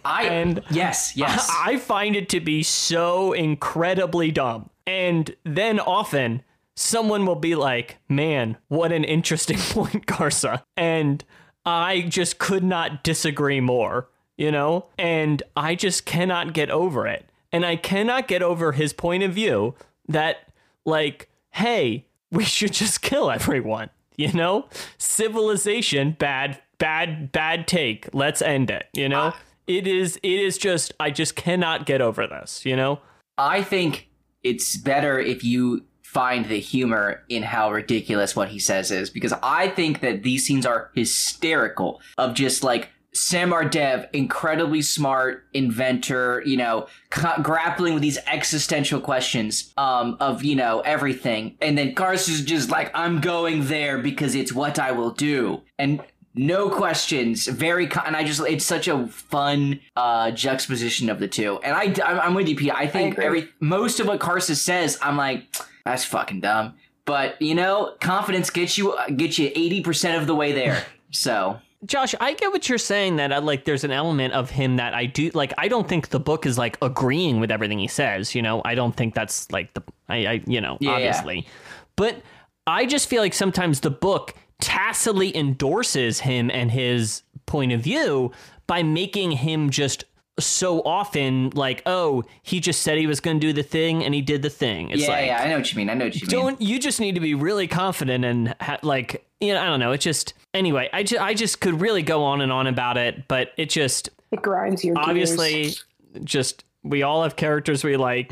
I and yes, yes. I, I find it to be so incredibly dumb. And then often someone will be like, "Man, what an interesting point, Karsa." And I just could not disagree more. You know, and I just cannot get over it. And I cannot get over his point of view that, like, hey, we should just kill everyone. You know, civilization, bad, bad, bad take. Let's end it. You know, uh, it is it is just I just cannot get over this. You know, I think it's better if you find the humor in how ridiculous what he says is, because I think that these scenes are hysterical of just like Samar Dev, incredibly smart inventor, you know, ca- grappling with these existential questions um, of, you know, everything. And then Karsa's just like, I'm going there because it's what I will do. And no questions. Very. Con- and I just, it's such a fun uh, juxtaposition of the two. And I, I'm, I'm with you, Pete. I think I every most of what Karsa says, I'm like, that's fucking dumb. But, you know, confidence gets you, gets you eighty percent of the way there. So... Josh, I get what you're saying, that I, like there's an element of him that I do like. I don't think the book is like agreeing with everything he says. You know, I don't think that's like the I, I you know, yeah, obviously. Yeah. But I just feel like sometimes the book tacitly endorses him and his point of view by making him just so often like, oh, he just said he was going to do the thing and he did the thing. It's yeah, like, yeah, I know what you mean. I know what you don't, mean. Don't you just need to be really confident and ha- like, you know, I don't know. It just anyway, I, ju- I just could really go on and on about it, but it just it grinds your obviously gears. Just we all have characters we like.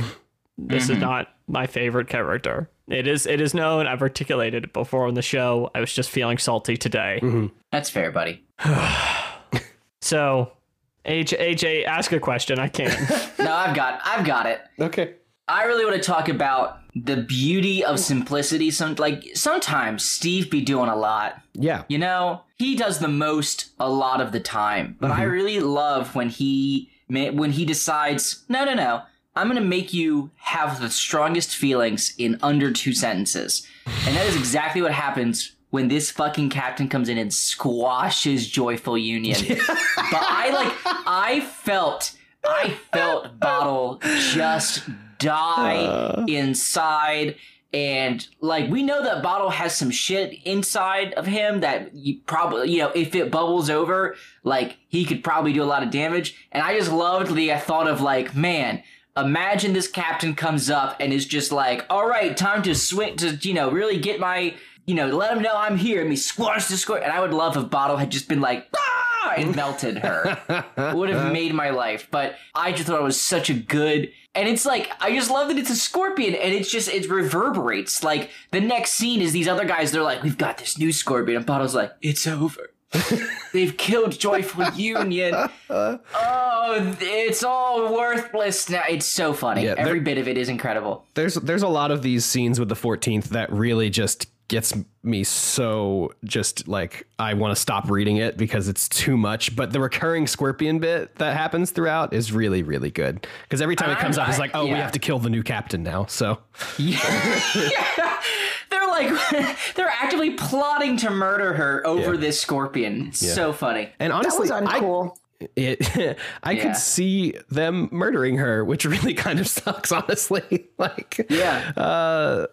This mm-hmm. is not my favorite character. It is. It is known. I've articulated it before on the show. I was just feeling salty today. Mm-hmm. That's fair, buddy. So. A J, A J, ask a question. I can't. No, I've got, I've got it. Okay. I really want to talk about the beauty of simplicity. Some like sometimes Steve be doing a lot. Yeah. You know, he does the most a lot of the time, but mm-hmm. I really love when he when he decides, no, no, no, I'm going to make you have the strongest feelings in under two sentences, and that is exactly what happens when this fucking captain comes in and squashes Joyful Union. But I like, I felt, I felt Bottle just die uh. inside. And like, we know that Bottle has some shit inside of him that you probably, you know, if it bubbles over, like he could probably do a lot of damage. And I just loved the, I thought of like, man, imagine this captain comes up and is just like, all right, time to switch to, you know, really get my, you know, let him know I'm here. And me squash the squash. And I would love if Bottle had just been like, ah, and melted her. It would have made my life. But I just thought it was such a good... And it's like, I just love that it's a scorpion. And it's just, it reverberates. Like, the next scene is these other guys. They're like, we've got this new scorpion. And Bottle's like, it's over. They've killed Joyful Union. Oh, it's all worthless now. It's so funny. Yeah, every bit of it is incredible. There's, there's a lot of these scenes with the fourteenth that really just... gets me so just like I want to stop reading it because it's too much. But the recurring scorpion bit that happens throughout is really, really good because every time it comes I, up, it's like, oh, yeah. we have to kill the new captain now. So yeah. yeah. They're like they're actively plotting to murder her over yeah. this scorpion. It's yeah. so funny. And honestly, that was uncool. I, It, I yeah. could see them murdering her, which really kind of sucks, honestly. Like, yeah, uh,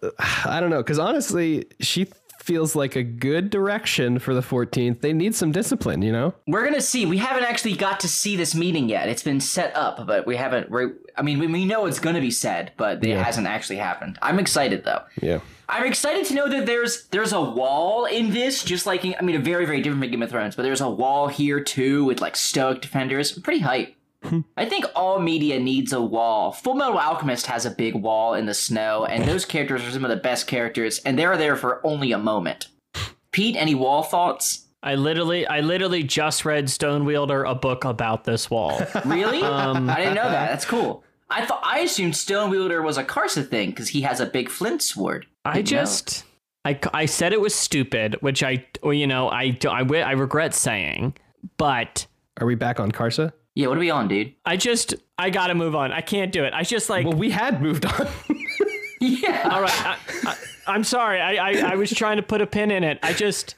I don't know, because honestly, she feels like a good direction for the fourteenth. They need some discipline, you know. We're gonna see. We haven't actually got to see this meeting yet. It's been set up, but we haven't. We're, I mean, we, we know it's gonna be said, but it yeah. hasn't actually happened. I'm excited though. Yeah. I'm excited to know that there's there's a wall in this, just like, I mean, a very, very different from Game of Thrones, but there's a wall here, too, with, like, Stoic Defenders. I'm pretty hyped. I think all media needs a wall. Full Metal Alchemist has a big wall in the snow, and those characters are some of the best characters, and they're there for only a moment. Pete, any wall thoughts? I literally, I literally just read Stone Wielder, a book about this wall. Really? um, I didn't know that. That's cool. I thought I assumed Stone Wielder was a Karsa thing because he has a big flint sword. I just, I, I said it was stupid, which I, well, you know, I, do, I, I regret saying, but. Are we back on Karsa? Yeah, what are we on, dude? I just, I gotta move on. I can't do it. I just like. Well, we had moved on. yeah. All right. I, I, I'm sorry. I, I, I was trying to put a pin in it. I just.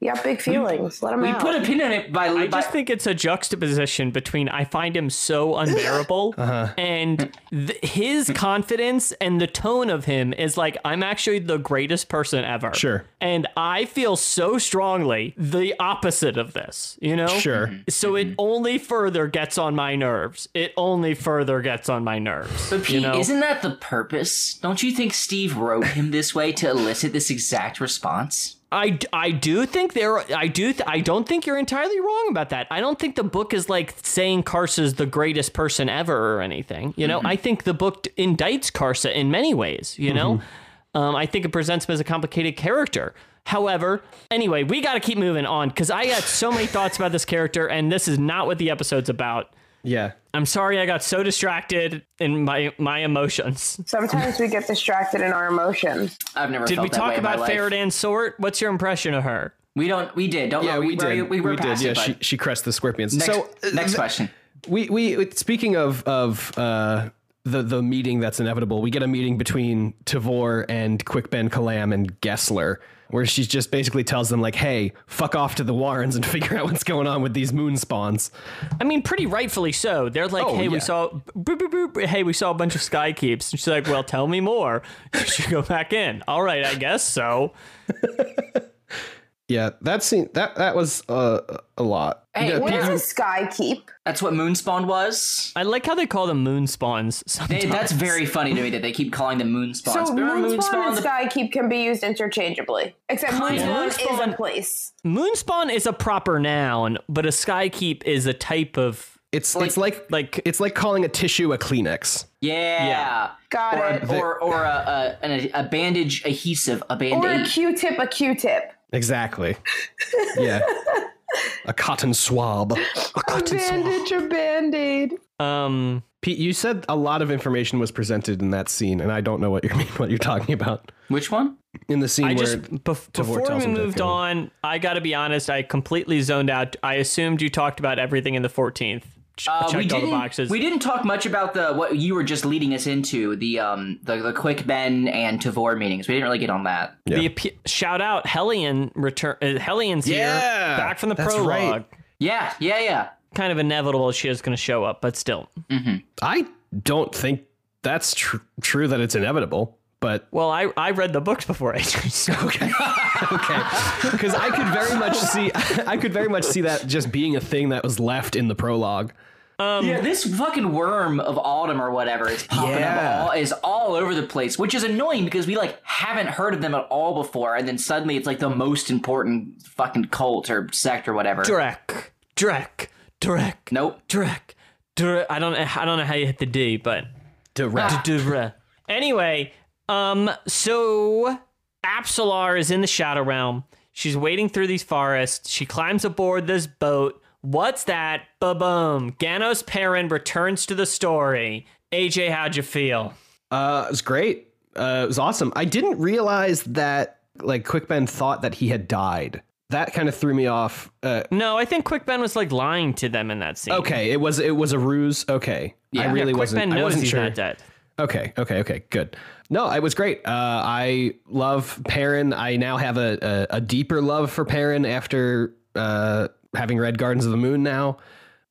You got big feelings. Let him we out. We put a pin in it by... I by, just think it's a juxtaposition between I find him so unbearable uh-huh. and th- his confidence and the tone of him is like, I'm actually the greatest person ever. Sure. And I feel so strongly the opposite of this, you know? Sure. So mm-hmm. it only further gets on my nerves. It only further gets on my nerves. But Pete, you know? Isn't that the purpose? Don't you think Steve wrote him this way to elicit this exact response? I, I do think there I do th- I don't think you're entirely wrong about that. I don't think the book is like saying Karsa's the greatest person ever or anything. You know, mm-hmm. I think the book indicts Karsa in many ways. You mm-hmm. know, um, I think it presents him as a complicated character. However, anyway, we got to keep moving on because I got so many thoughts about this character, and this is not what the episode's about. Yeah. I'm sorry I got so distracted in my, my emotions. Sometimes we get distracted in our emotions. I've never did felt that way in my life. Did we talk about Faradan Sort? What's your impression of her? We don't, we did, don't yeah, we, we did. Were, we were we did, yeah, it, she, she crushed the scorpions. Next, so, uh, next question. We, we, speaking of, of, uh, the, the meeting that's inevitable, we get a meeting between Tavor and Quick Ben Kalam and Gessler, where she just basically tells them, like, hey, fuck off to the Warrens and figure out what's going on with these moon spawns. I mean, pretty rightfully so. They're like, oh, hey, yeah. we saw boop, boop, boop, hey, we saw a bunch of Sky Keeps. And she's like, well, tell me more. You should go back in. All right, I guess so. Yeah, that scene, that that was uh, a lot. Hey, yeah, what is a Sky Keep? That's what Moonspawn was. I like how they call them Moonspawns sometimes. They, that's very funny to me that they keep calling them Moonspawns. So Moonspawn, Moonspawn and the... Sky Keep can be used interchangeably, except Moonspawn yeah. Moonspawn, is a place. Moonspawn is a proper noun, but a Sky Keep is a type of... It's like, it's like like it's like calling a tissue a Kleenex. Yeah, yeah. got or it. A, or or a a, a bandage adhesive, a band-aid. Or a Q-tip, a Q-tip. Exactly. Yeah. A cotton swab. A cotton a bandage swab. Or Band-Aid. Um, Pete, you said a lot of information was presented in that scene, and I don't know what you're what you're talking about. Which one? In the scene I where just, bef- before we moved on, I got to be honest, I completely zoned out. I assumed you talked about everything in the fourteenth. Uh, we, didn't, we didn't talk much about the what you were just leading us into, the um the, the Quick Ben and Tavor meetings. We didn't really get on that. Yeah. The ap- shout out Hellion return uh, Hellion's yeah, here back from the prologue. Right. Yeah, yeah, yeah. Kind of inevitable she is going to show up, but still. Mm-hmm. I don't think that's tr- true that it's inevitable. But well, I, I read the books before I so okay, okay, because I could very much see I could very much see that just being a thing that was left in the prologue. Um, yeah, this fucking worm of Autumn or whatever is popping yeah. up all, is all over the place, which is annoying because we like haven't heard of them at all before, and then suddenly it's like the most important fucking cult or sect or whatever. Drek, Drek, Drek. Nope. Drek, Drek. I don't I don't know how you hit the D, but Drek. Anyway. Um, so Apsalar is in the Shadow Realm. She's wading through these forests. She climbs aboard this boat. What's that? Ba-boom. Ganoes Paran returns to the story. A J, how'd you feel? Uh, it was great. Uh, it was awesome. I didn't realize that, like, Quick Ben thought that he had died. That kind of threw me off. Uh, no, I think Quick Ben was, like, lying to them in that scene. Okay, it was it was a ruse. Okay. Yeah, I really yeah, Quick wasn't, Ben knows I wasn't he's sure. not dead. Okay, okay, okay, good. No, it was great. Uh, I love Perrin. I now have a, a, a deeper love for Perrin after uh, having read Gardens of the Moon now.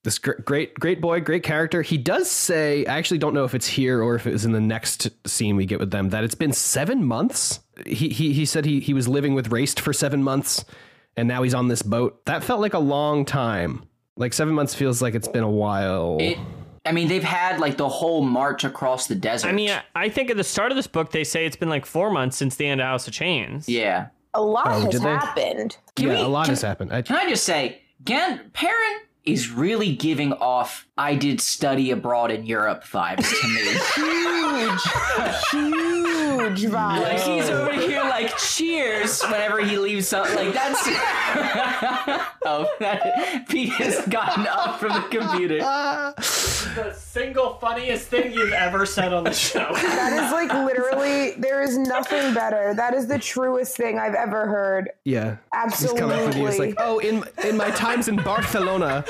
This gr- great, great boy, great character. He does say, I actually don't know if it's here or if it was in the next scene we get with them, that it's been seven months. He he, he said he, he was living with Raced for seven months, and now he's on this boat. That felt like a long time. Like seven months feels like it's been a while. It- I mean, they've had, like, the whole march across the desert. I mean, I think at the start of this book, they say it's been, like, four months since the end of House of Chains. Yeah. A lot oh, has happened. Can yeah, we, a lot can, has happened. I, can I just say, Gan- Perrin is really giving off I did study abroad in Europe vibes to me. Huge. Huge. Vibe. Like he's over here like cheers whenever he leaves something like that's oh that Pete has gotten up from the computer. The single funniest thing you've ever said on the show. That is like literally there is nothing better. That is the truest thing I've ever heard. Yeah. Absolutely. He's coming with you. It's like, oh in in my times in Barcelona.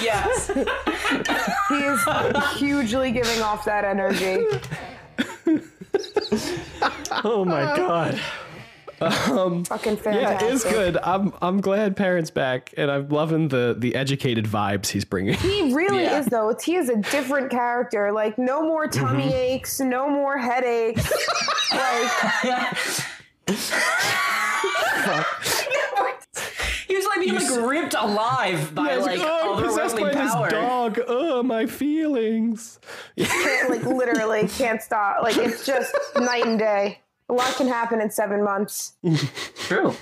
Yes. He is hugely giving off that energy. Oh my god! Um, Fucking fantastic! Yeah, it is good. I'm I'm glad Perrin's back, and I'm loving the the educated vibes he's bringing. He really yeah. is though. He is a different character. Like no more tummy mm-hmm. aches, no more headaches. Like. He was like being like ripped alive by yeah, like oh, otherworldly power. This dog, oh my feelings. Can't, like literally can't stop. Like it's just night and day. A lot can happen in seven months. True.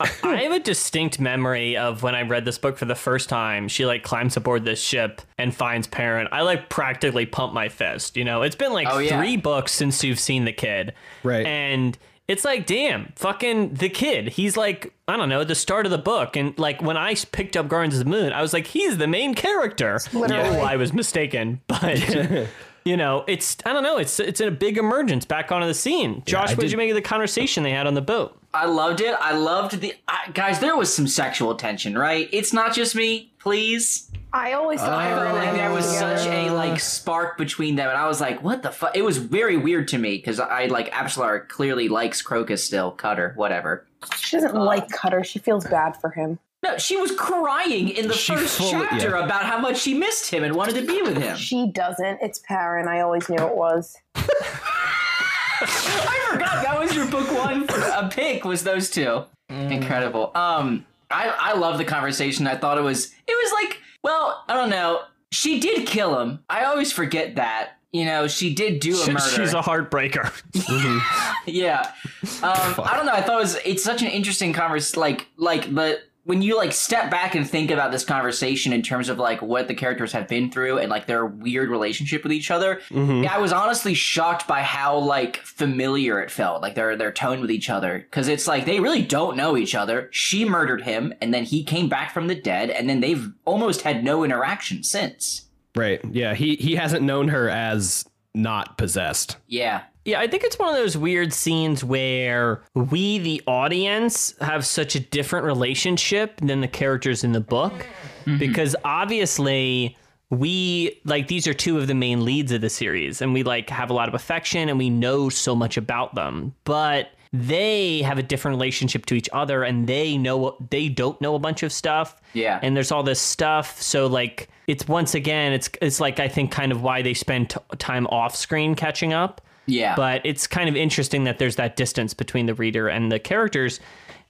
I have a distinct memory of when I read this book for the first time. She like climbs aboard this ship and finds Perrin. I like practically pump my fist. You know, it's been like oh, yeah. three books since you've seen the kid, right? And it's like, damn, fucking the kid. He's like, I don't know, the start of the book. And like when I picked up Gardens of the Moon, I was like, he's the main character. Literally. Yeah, well, I was mistaken. But, you know, it's, I don't know, it's it's a big emergence back onto the scene. Josh, yeah, what did you make of the conversation they had on the boat? I loved it. I loved the, I, guys, there was some sexual tension, right? It's not just me, please. I always thought I heard like there was yeah. such a like spark between them, and I was like, "What the fuck?" It was very weird to me because I like Apsalar clearly likes Crocus still, Cutter, whatever. She doesn't uh, like Cutter. She feels bad for him. No, she was crying in the she first full, chapter yeah. about how much she missed him and wanted to be with him. She doesn't. It's Perrin. I always knew it was. I forgot that was your book one for a pick. Was those two? Mm. Incredible. Um, I I love the conversation. I thought it was it was like, well, I don't know. She did kill him. I always forget that. You know, she did do a murder. She's a heartbreaker. Mm-hmm. Yeah. Um, I don't know. I thought it was, it's such an interesting conversation. Like, like, but when you like step back and think about this conversation in terms of like what the characters have been through and like their weird relationship with each other, mm-hmm. I was honestly shocked by how like familiar it felt, like their their tone with each other, because it's like they really don't know each other. She murdered him, and then he came back from the dead, and then they've almost had no interaction since. Right. Yeah. He he hasn't known her as not possessed. Yeah. Yeah. I think it's one of those weird scenes where we, the audience, have such a different relationship than the characters in the book, mm-hmm. because obviously we like these are two of the main leads of the series and we like have a lot of affection and we know so much about them. But they have a different relationship to each other and they know they don't know a bunch of stuff. Yeah. And there's all this stuff. So like it's once again, it's it's like, I think kind of why they spend t- time off screen catching up. Yeah. But it's kind of interesting that there's that distance between the reader and the characters.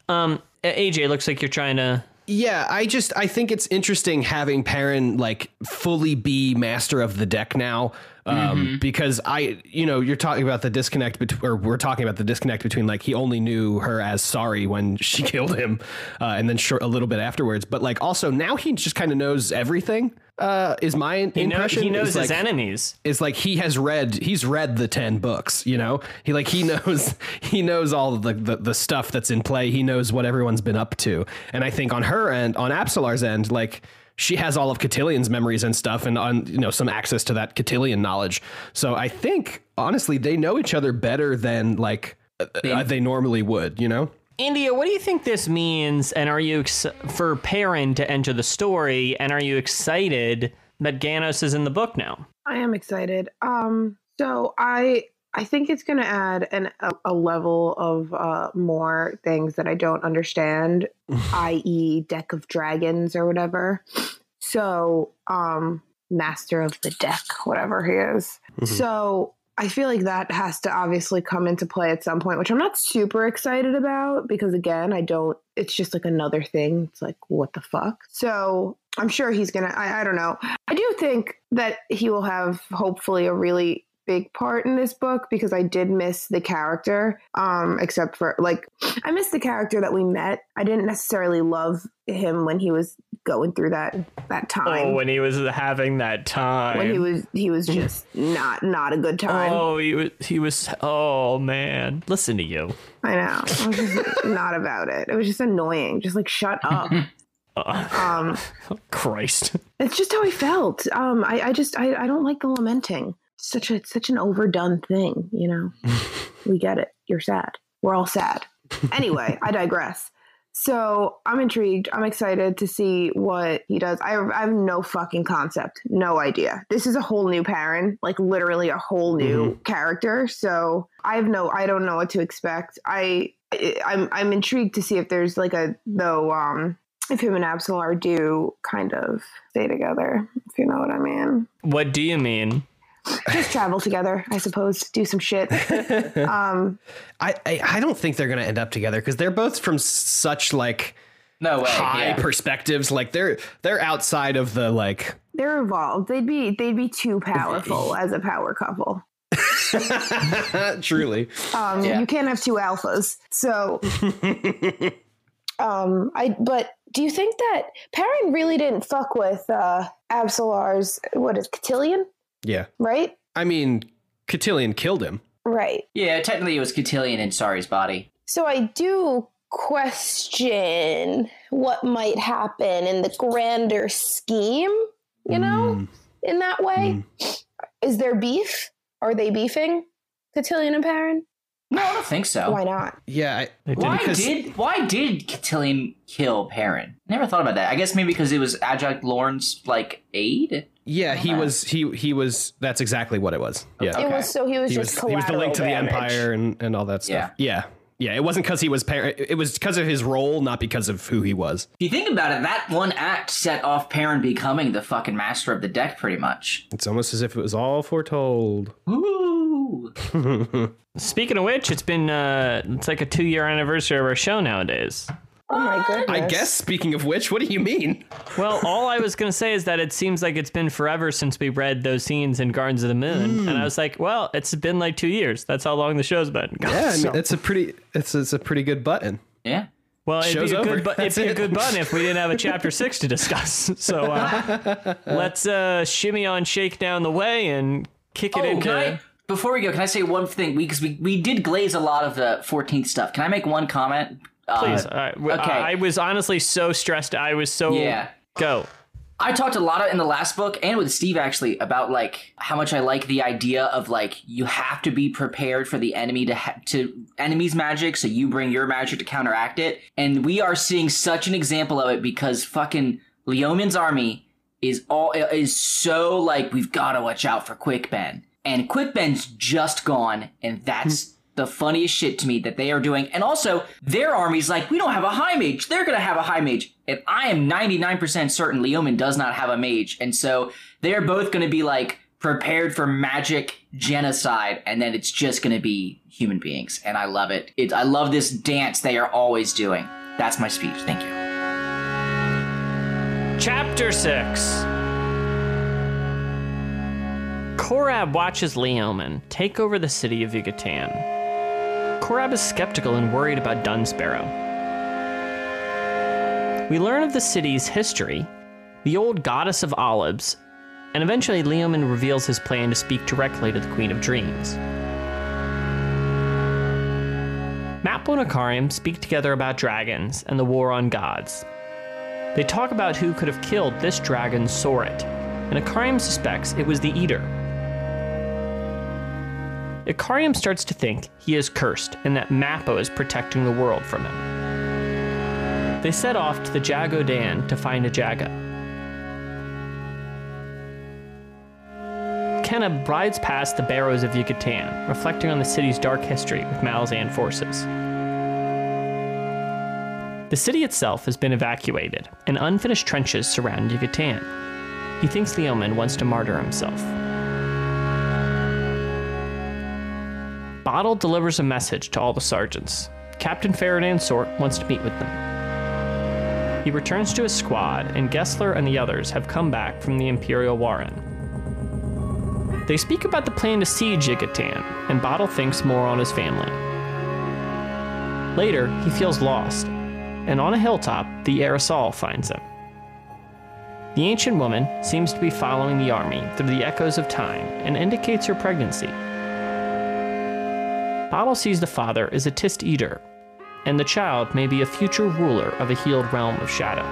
Um, A J, looks like you're trying to. Yeah, I just I think it's interesting having Paran like fully be master of the deck now. Um, mm-hmm. Because I, you know, you're talking about the disconnect between, or we're talking about the disconnect between like he only knew her as sorry when she killed him uh, and then short, a little bit afterwards. But like also now he just kind of knows everything uh, is my he impression. Knows, he knows is his like, enemies. It's like he has read he's read the ten books, you know, he like he knows he knows all the, the, the stuff that's in play. He knows what everyone's been up to. And I think on her end, on Apsalar's end, like. She has all of Cotillion's memories and stuff and, on, you know, some access to that Cotillion knowledge. So I think, honestly, they know each other better than like uh, they normally would, you know? India, what do you think this means? And are you ex- for Paran to enter the story? And are you excited that Ganoes is in the book now? I am excited. Um, so I I think it's going to add an, a, a level of uh, more things that I don't understand, that is deck of dragons or whatever. So um, master of the deck, whatever he is. Mm-hmm. So I feel like that has to obviously come into play at some point, which I'm not super excited about because, again, I don't. It's just like another thing. It's like, what the fuck? So I'm sure he's going to. I don't know. I do think that he will have hopefully a really big part in this book because I did miss the character, um, except for like I missed the character that we met. I didn't necessarily love him when he was going through that that time. Oh, when he was having that time. When he was he was just not not a good time. Oh, he was he was. Oh man, listen to you. I know. I was just not about it. It was just annoying. Just like shut up. um, oh, Christ. It's just how I felt. Um, I I just I I don't like the lamenting. Such a such an overdone thing, you know. We get it. You're sad. We're all sad. Anyway, I digress. So I'm intrigued. I'm excited to see what he does. I, I have no fucking concept. No idea. This is a whole new Paran, like literally a whole new mm-hmm. character. So I have no. I don't know what to expect. I, I I'm I'm intrigued to see if there's like a though. Um, if him and Apsalar do kind of stay together, if you know what I mean. What do you mean? Just travel together, I suppose. Do some shit. Um, I, I I don't think they're gonna end up together because they're both from such like no way, high yeah. perspectives. Like they're they're outside of the like they're evolved. They'd be they'd be too powerful as a power couple. Truly, um, yeah. You can't have two alphas. So, um, I but. Do you think that Paran really didn't fuck with uh, Absalar's what is Cotillion? Yeah. Right? I mean, Cotillion killed him. Right. Yeah, technically it was Cotillion in Sari's body. So I do question what might happen in the grander scheme, you know, mm. in that way. Mm. Is there beef? Are they beefing, Cotillion and Paran? No, I don't think so. Why not? Yeah. I, why cause... did why did Cotillion kill Paran? Never thought about that. I guess maybe because it was Adjunct Lorne's like aid. Yeah, he know. was he he was. That's exactly what it was. Yeah, okay. It was. So he was he just was, collateral. He was the link to damage. The empire and, and all that stuff. Yeah, yeah. yeah it wasn't because he was. Par- it was because of his role, not because of who he was. If you think about it, that one act set off Paran becoming the fucking master of the deck, pretty much. It's almost as if it was all foretold. Ooh. Woo! Speaking of which, it's been uh, it's like a two-year anniversary of our show nowadays. Oh my goodness. I guess, speaking of which, what do you mean? Well, all I was going to say is that it seems like it's been forever since we read those scenes in Gardens of the Moon. Mm. And I was like, well, it's been like two years. That's how long the show's been. God, yeah, I mean, so. it's, a pretty, it's, it's a pretty good button. Yeah. Well, it'd Show's be, a good, bu- it'd be it. a good button if we didn't have a chapter six to discuss. So uh, let's uh, shimmy on, shake down the way, and kick it oh, into... I, before we go, can I say one thing? Because we, we, we did glaze a lot of the fourteenth stuff. Can I make one comment? Please. Uh, uh, okay. I, I was honestly so stressed. I was so... Yeah. Go. I talked a lot of, in the last book and with Steve, actually, about like how much I like the idea of like you have to be prepared for the enemy to ha- to enemy's magic. So you bring your magic to counteract it. And we are seeing such an example of it because fucking Leoman's army is all is so like we've got to watch out for Quick Ben. And Quick Ben's just gone. And that's... the funniest shit to me that they are doing. And also, their army's like, we don't have a high mage. They're going to have a high mage. And I am ninety-nine percent certain Leoman does not have a mage. And so they're both going to be like prepared for magic genocide. And then it's just going to be human beings. And I love it. It's, I love this dance they are always doing. That's my speech. Thank you. Chapter six. Korab watches Leoman take over the city of Yucatan. Korab is skeptical and worried about Dun Sparrow. We learn of the city's history, the old goddess of olives, and eventually Leoman reveals his plan to speak directly to the Queen of Dreams. Mappo and Icarium speak together about dragons and the war on gods. They talk about who could have killed this dragon Sorit, and Icarium suspects it was the Eater. Icarium starts to think he is cursed and that Mappo is protecting the world from him. They set off to the Jago Dan to find Ajaga. Kenneb rides past the barrows of Yucatan, reflecting on the city's dark history with Malazan forces. The city itself has been evacuated, and unfinished trenches surround Yucatan. He thinks Leoman wants to martyr himself. Bottle delivers a message to all the sergeants. Captain Faridan Sort wants to meet with them. He returns to his squad, and Gessler and the others have come back from the Imperial Warren. They speak about the plan to siege Yucatan, and Bottle thinks more on his family. Later, he feels lost, and on a hilltop, the Aerosol finds him. The ancient woman seems to be following the army through the echoes of time and indicates her pregnancy. Bottle sees the father as a Tist Eater, and the child may be a future ruler of a healed realm of shadow.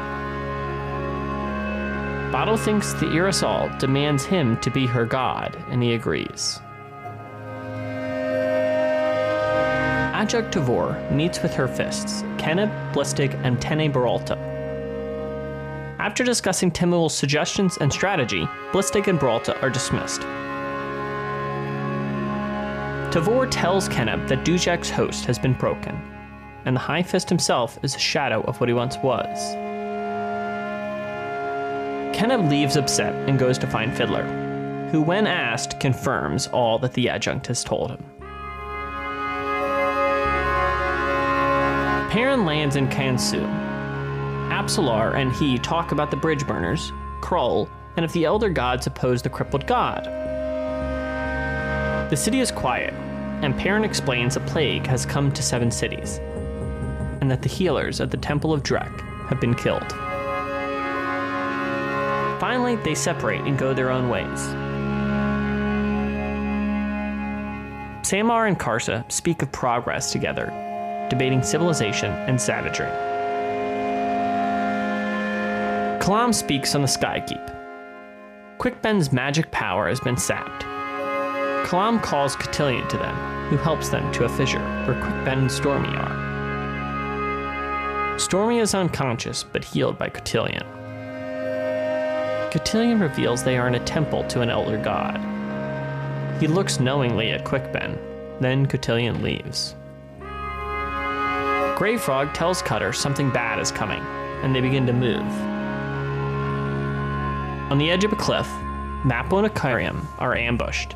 Bottle thinks the Aerosol demands him to be her god, and he agrees. Adjunct Tavor meets with her fists, Kenneb, Blistig, and Tene Baralta. After discussing Timul's suggestions and strategy, Blistig and Baralta are dismissed. Tavor tells Kenneb that Dujak's host has been broken, and the High Fist himself is a shadow of what he once was. Kenneb leaves upset and goes to find Fiddler, who when asked confirms all that the adjunct has told him. Paran lands in Kansu. Apsalar and he talk about the bridge burners, Krull, and if the Elder Gods oppose the crippled god. The city is quiet, and Paran explains a plague has come to seven cities, and that the healers at the Temple of Drek have been killed. Finally, they separate and go their own ways. Samar and Karsa speak of progress together, debating civilization and savagery. Kalam speaks on the Sky Keep. Quick Ben's magic power has been sapped. Kalam calls Cotillion to them, who helps them to a fissure where Quick Ben and Stormy are. Stormy is unconscious, but healed by Cotillion. Cotillion reveals they are in a temple to an elder god. He looks knowingly at Quick Ben, then Cotillion leaves. Greyfrog tells Cutter something bad is coming, and they begin to move. On the edge of a cliff, Mappo and Icarium are ambushed.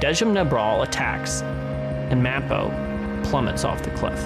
Dejim Nebrol attacks, and Mappo plummets off the cliff.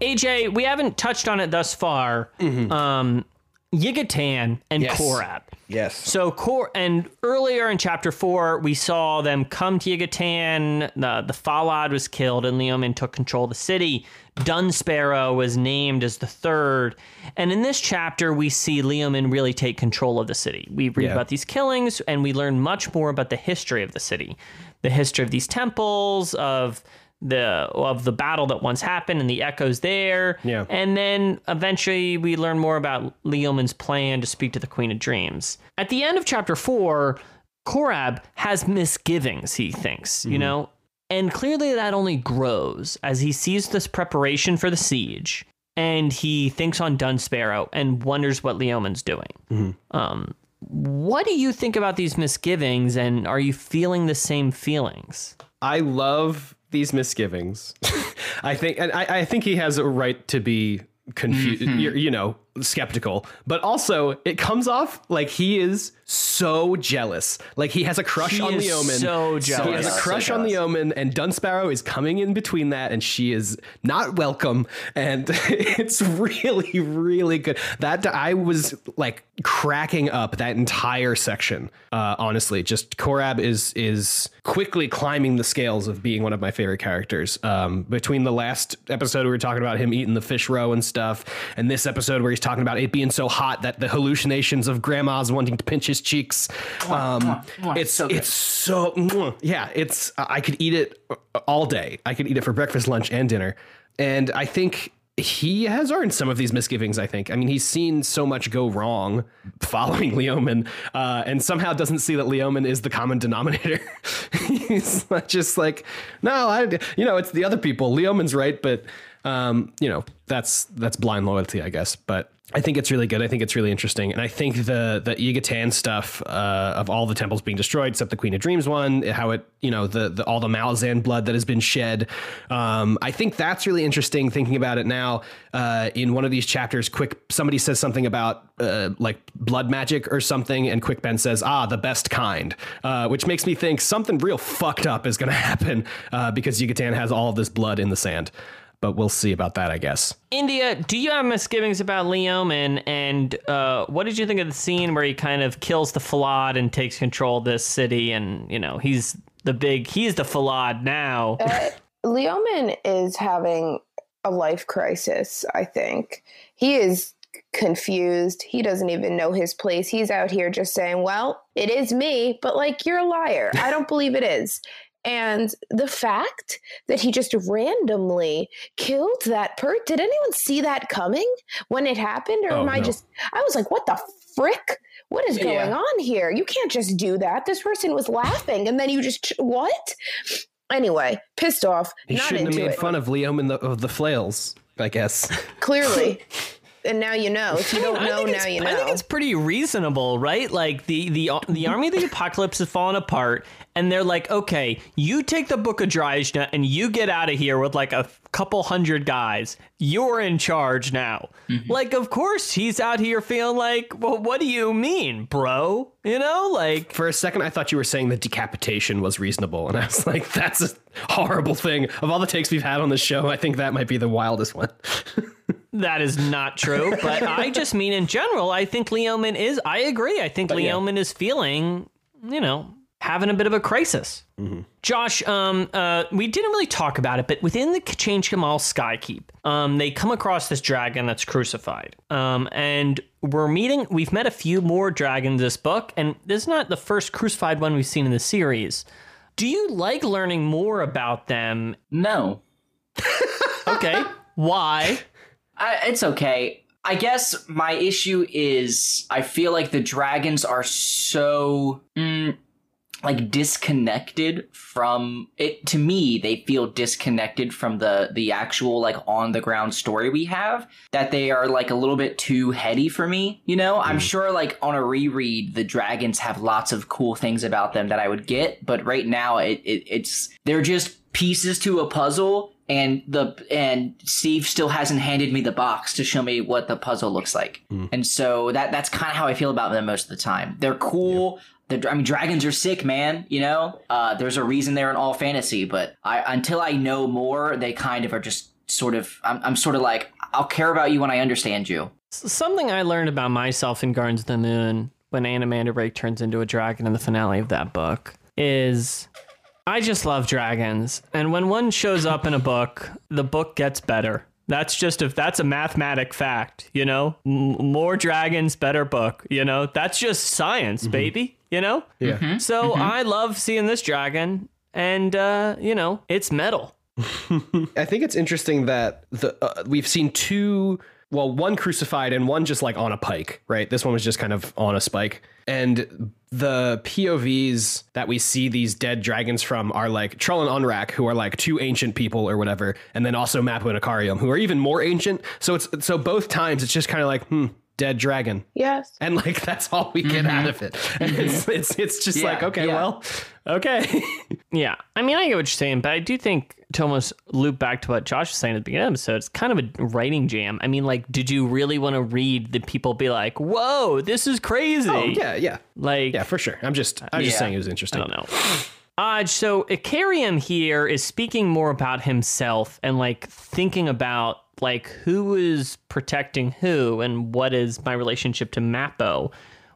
A J, we haven't touched on it thus far. Mm-hmm. Um, Yucatan and yes. Korab. Yes. So Kor and earlier in chapter four, we saw them come to Yucatan. The the Falad was killed, and Leoman took control of the city. Dun Sparrow was named as the third, and in this chapter, we see Leoman really take control of the city. We read yeah. about these killings, and we learn much more about the history of the city, the history of these temples, of the of the battle that once happened and the echoes there. Yeah. And then eventually we learn more about Leoman's plan to speak to the Queen of Dreams. At the end of chapter four, Korab has misgivings, he thinks, mm-hmm. you know, and clearly that only grows as he sees this preparation for the siege, and he thinks on Dun Sparrow and wonders what Leoman's doing. Mm-hmm. Um, what do you think about these misgivings, and are you feeling the same feelings? I love these misgivings. I think, and I, I think he has a right to be confused, mm-hmm. you know, skeptical, but also it comes off like he is so jealous. Like he has a crush he on is Leoman. So jealous. He has a crush so on Leoman, and Dun Sparrow is coming in between that, and she is not welcome. And it's really, really good. That I was like cracking up that entire section. Uh, honestly, just Korab is is quickly climbing the scales of being one of my favorite characters. Um, between the last episode we were talking about him eating the fish roe and stuff, and this episode where he's talking about it being so hot that the hallucinations of grandmas wanting to pinch his cheeks. Um, oh, oh, oh, it's so it's so yeah, it's I could eat it all day. I could eat it for breakfast, lunch and dinner. And I think he has earned some of these misgivings, I think. I mean, he's seen so much go wrong following Leoman, uh, and somehow doesn't see that Leoman is the common denominator. He's not just like, no, I, you know, it's the other people. Leoman's right. But, um, you know, that's that's blind loyalty, I guess. But I think it's really good. I think it's really interesting. And I think the the Yucatan stuff, uh, of all the temples being destroyed, except the Queen of Dreams one, how it, you know, the, the all the Malzahn blood that has been shed. Um, I think that's really interesting thinking about it now. Uh, in one of these chapters, Quick somebody says something about uh, like blood magic or something, and Quick Ben says, ah, the best kind, uh, which makes me think something real fucked up is going to happen, uh, because Yucatan has all of this blood in the sand. But we'll see about that, I guess. India, do you have misgivings about Leoman? And uh, what did you think of the scene where he kind of kills the Falad and takes control of this city? And, you know, he's the big, he's the Falad now. Uh, Leoman is having a life crisis, I think. He is confused. He doesn't even know his place. He's out here just saying, well, it is me, but like, you're a liar. I don't believe it is. And the fact that he just randomly killed that per did anyone see that coming when it happened? Or oh, am I no. just, I was like, what the frick? What is going yeah. on here? You can't just do that. This person was laughing, and then you just, what? Anyway, pissed off. He not shouldn't into have made it. fun of Leoman the, of the flails, I guess. Clearly. And now you know. If you don't I know, now you know. I think it's pretty reasonable, right? Like, the, the, the Army of the Apocalypse has fallen apart, and they're like, okay, you take the Book of Dryzhna, and you get out of here with, like, a couple hundred guys. You're in charge now. Mm-hmm. Like, of course, he's out here feeling like, well, what do you mean, bro? You know, like... For a second, I thought you were saying the decapitation was reasonable, and I was like, that's a horrible thing. Of all the takes we've had on the show, I think that might be the wildest one. That is not true, but I just mean in general, I think Leoman is, I agree, I think but Leoman yeah. is feeling, you know, having a bit of a crisis. Mm-hmm. Josh, um, uh, we didn't really talk about it, but within the K'Chain Che'Malle Sky Keep, um, they come across this dragon that's crucified, um, and we're meeting, we've met a few more dragons this book, and this is not the first crucified one we've seen in the series. Do you like learning more about them? No. Okay, why? I, it's okay. I guess my issue is I feel like the dragons are so mm, like disconnected from it. To me, they feel disconnected from the the actual like on the ground story we have, that they are like a little bit too heady for me. You know, mm. I'm sure like on a reread, the dragons have lots of cool things about them that I would get. But right now it, it it's they're just pieces to a puzzle. and the and Steve still hasn't handed me the box to show me what the puzzle looks like. Mm. And so that that's kind of how I feel about them most of the time. They're cool. Yeah. I mean, dragons are sick, man. You know, uh, there's a reason they're in all fantasy, but I, until I know more, they kind of are just sort of, I'm, I'm sort of like, I'll care about you when I understand you. Something I learned about myself in Gardens of the Moon when Anna Mandrake turns into a dragon in the finale of that book is I just love dragons. And when one shows up in a book, the book gets better. That's just if that's a mathematic fact, you know, M- more dragons, better book, you know, that's just science, mm-hmm. baby. You know? Yeah. Mm-hmm. So mm-hmm. I love seeing this dragon and, uh, you know, it's metal. I think it's interesting that the uh, we've seen two, well, one crucified and one just like on a pike, right? This one was just kind of on a spike. And the P O Vs that we see these dead dragons from are like Trull and Unrak, who are like two ancient people or whatever. And then also Mappo and Icarium, who are even more ancient. So it's so both times it's just kind of like, hmm. dead dragon. Yes. And like, that's all we get mm-hmm. out of it. And it's, it's, it's just yeah, like, okay, yeah. well, okay. yeah. I mean, I get what you're saying, but I do think to almost loop back to what Josh was saying at the beginning of the episode, it's kind of a writing jam. I mean, like, did you really want to read the people be like, whoa, this is crazy. Oh, yeah. Yeah. Like, yeah, for sure. I'm just, I'm yeah. just saying it was interesting. I don't know. Uh, so Icarium here is speaking more about himself and like thinking about like who is protecting who and what is my relationship to Mappo.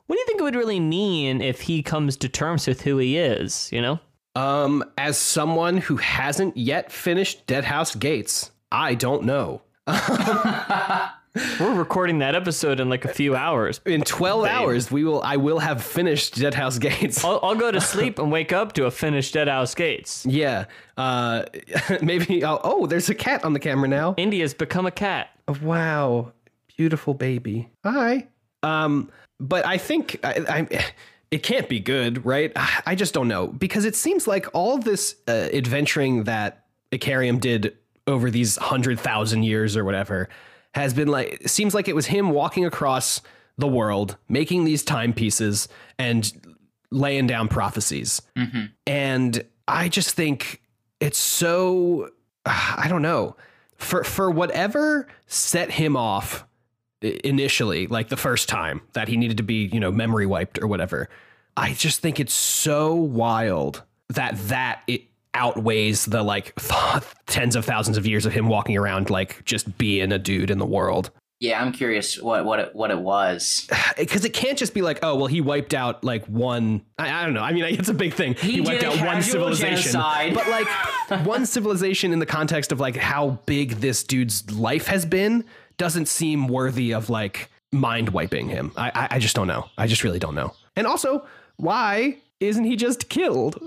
What do you think it would really mean if he comes to terms with who he is, you know? Um, as someone who hasn't yet finished Deadhouse Gates, I don't know. We're recording that episode in like a few hours. In twelve Damn. hours, we will. I will have finished Deadhouse Gates. I'll, I'll go to sleep and wake up to a finished Deadhouse Gates. Yeah. Uh, maybe. I'll, oh, there's a cat on the camera now. India's become a cat. Wow. Beautiful baby. Hi. Um, but I think I, I, it can't be good, right? I just don't know, because it seems like all this uh, adventuring that Icarium did over these hundred thousand years or whatever has been like, seems like it was him walking across the world, making these timepieces and laying down prophecies. Mm-hmm. And I just think it's so, I don't know, for, for whatever set him off initially, like the first time that he needed to be, you know, memory wiped or whatever. I just think it's so wild that that it outweighs the like th- tens of thousands of years of him walking around like just being a dude in the world. Yeah, I'm curious what what it, what it was, because it can't just be like, oh well, he wiped out like one. I, I don't know. I mean, it's a big thing. He, he wiped out one civilization, genocide. But like one civilization in the context of like how big this dude's life has been doesn't seem worthy of like mind wiping him. I I, I just don't know. I just really don't know. And also, why isn't he just killed?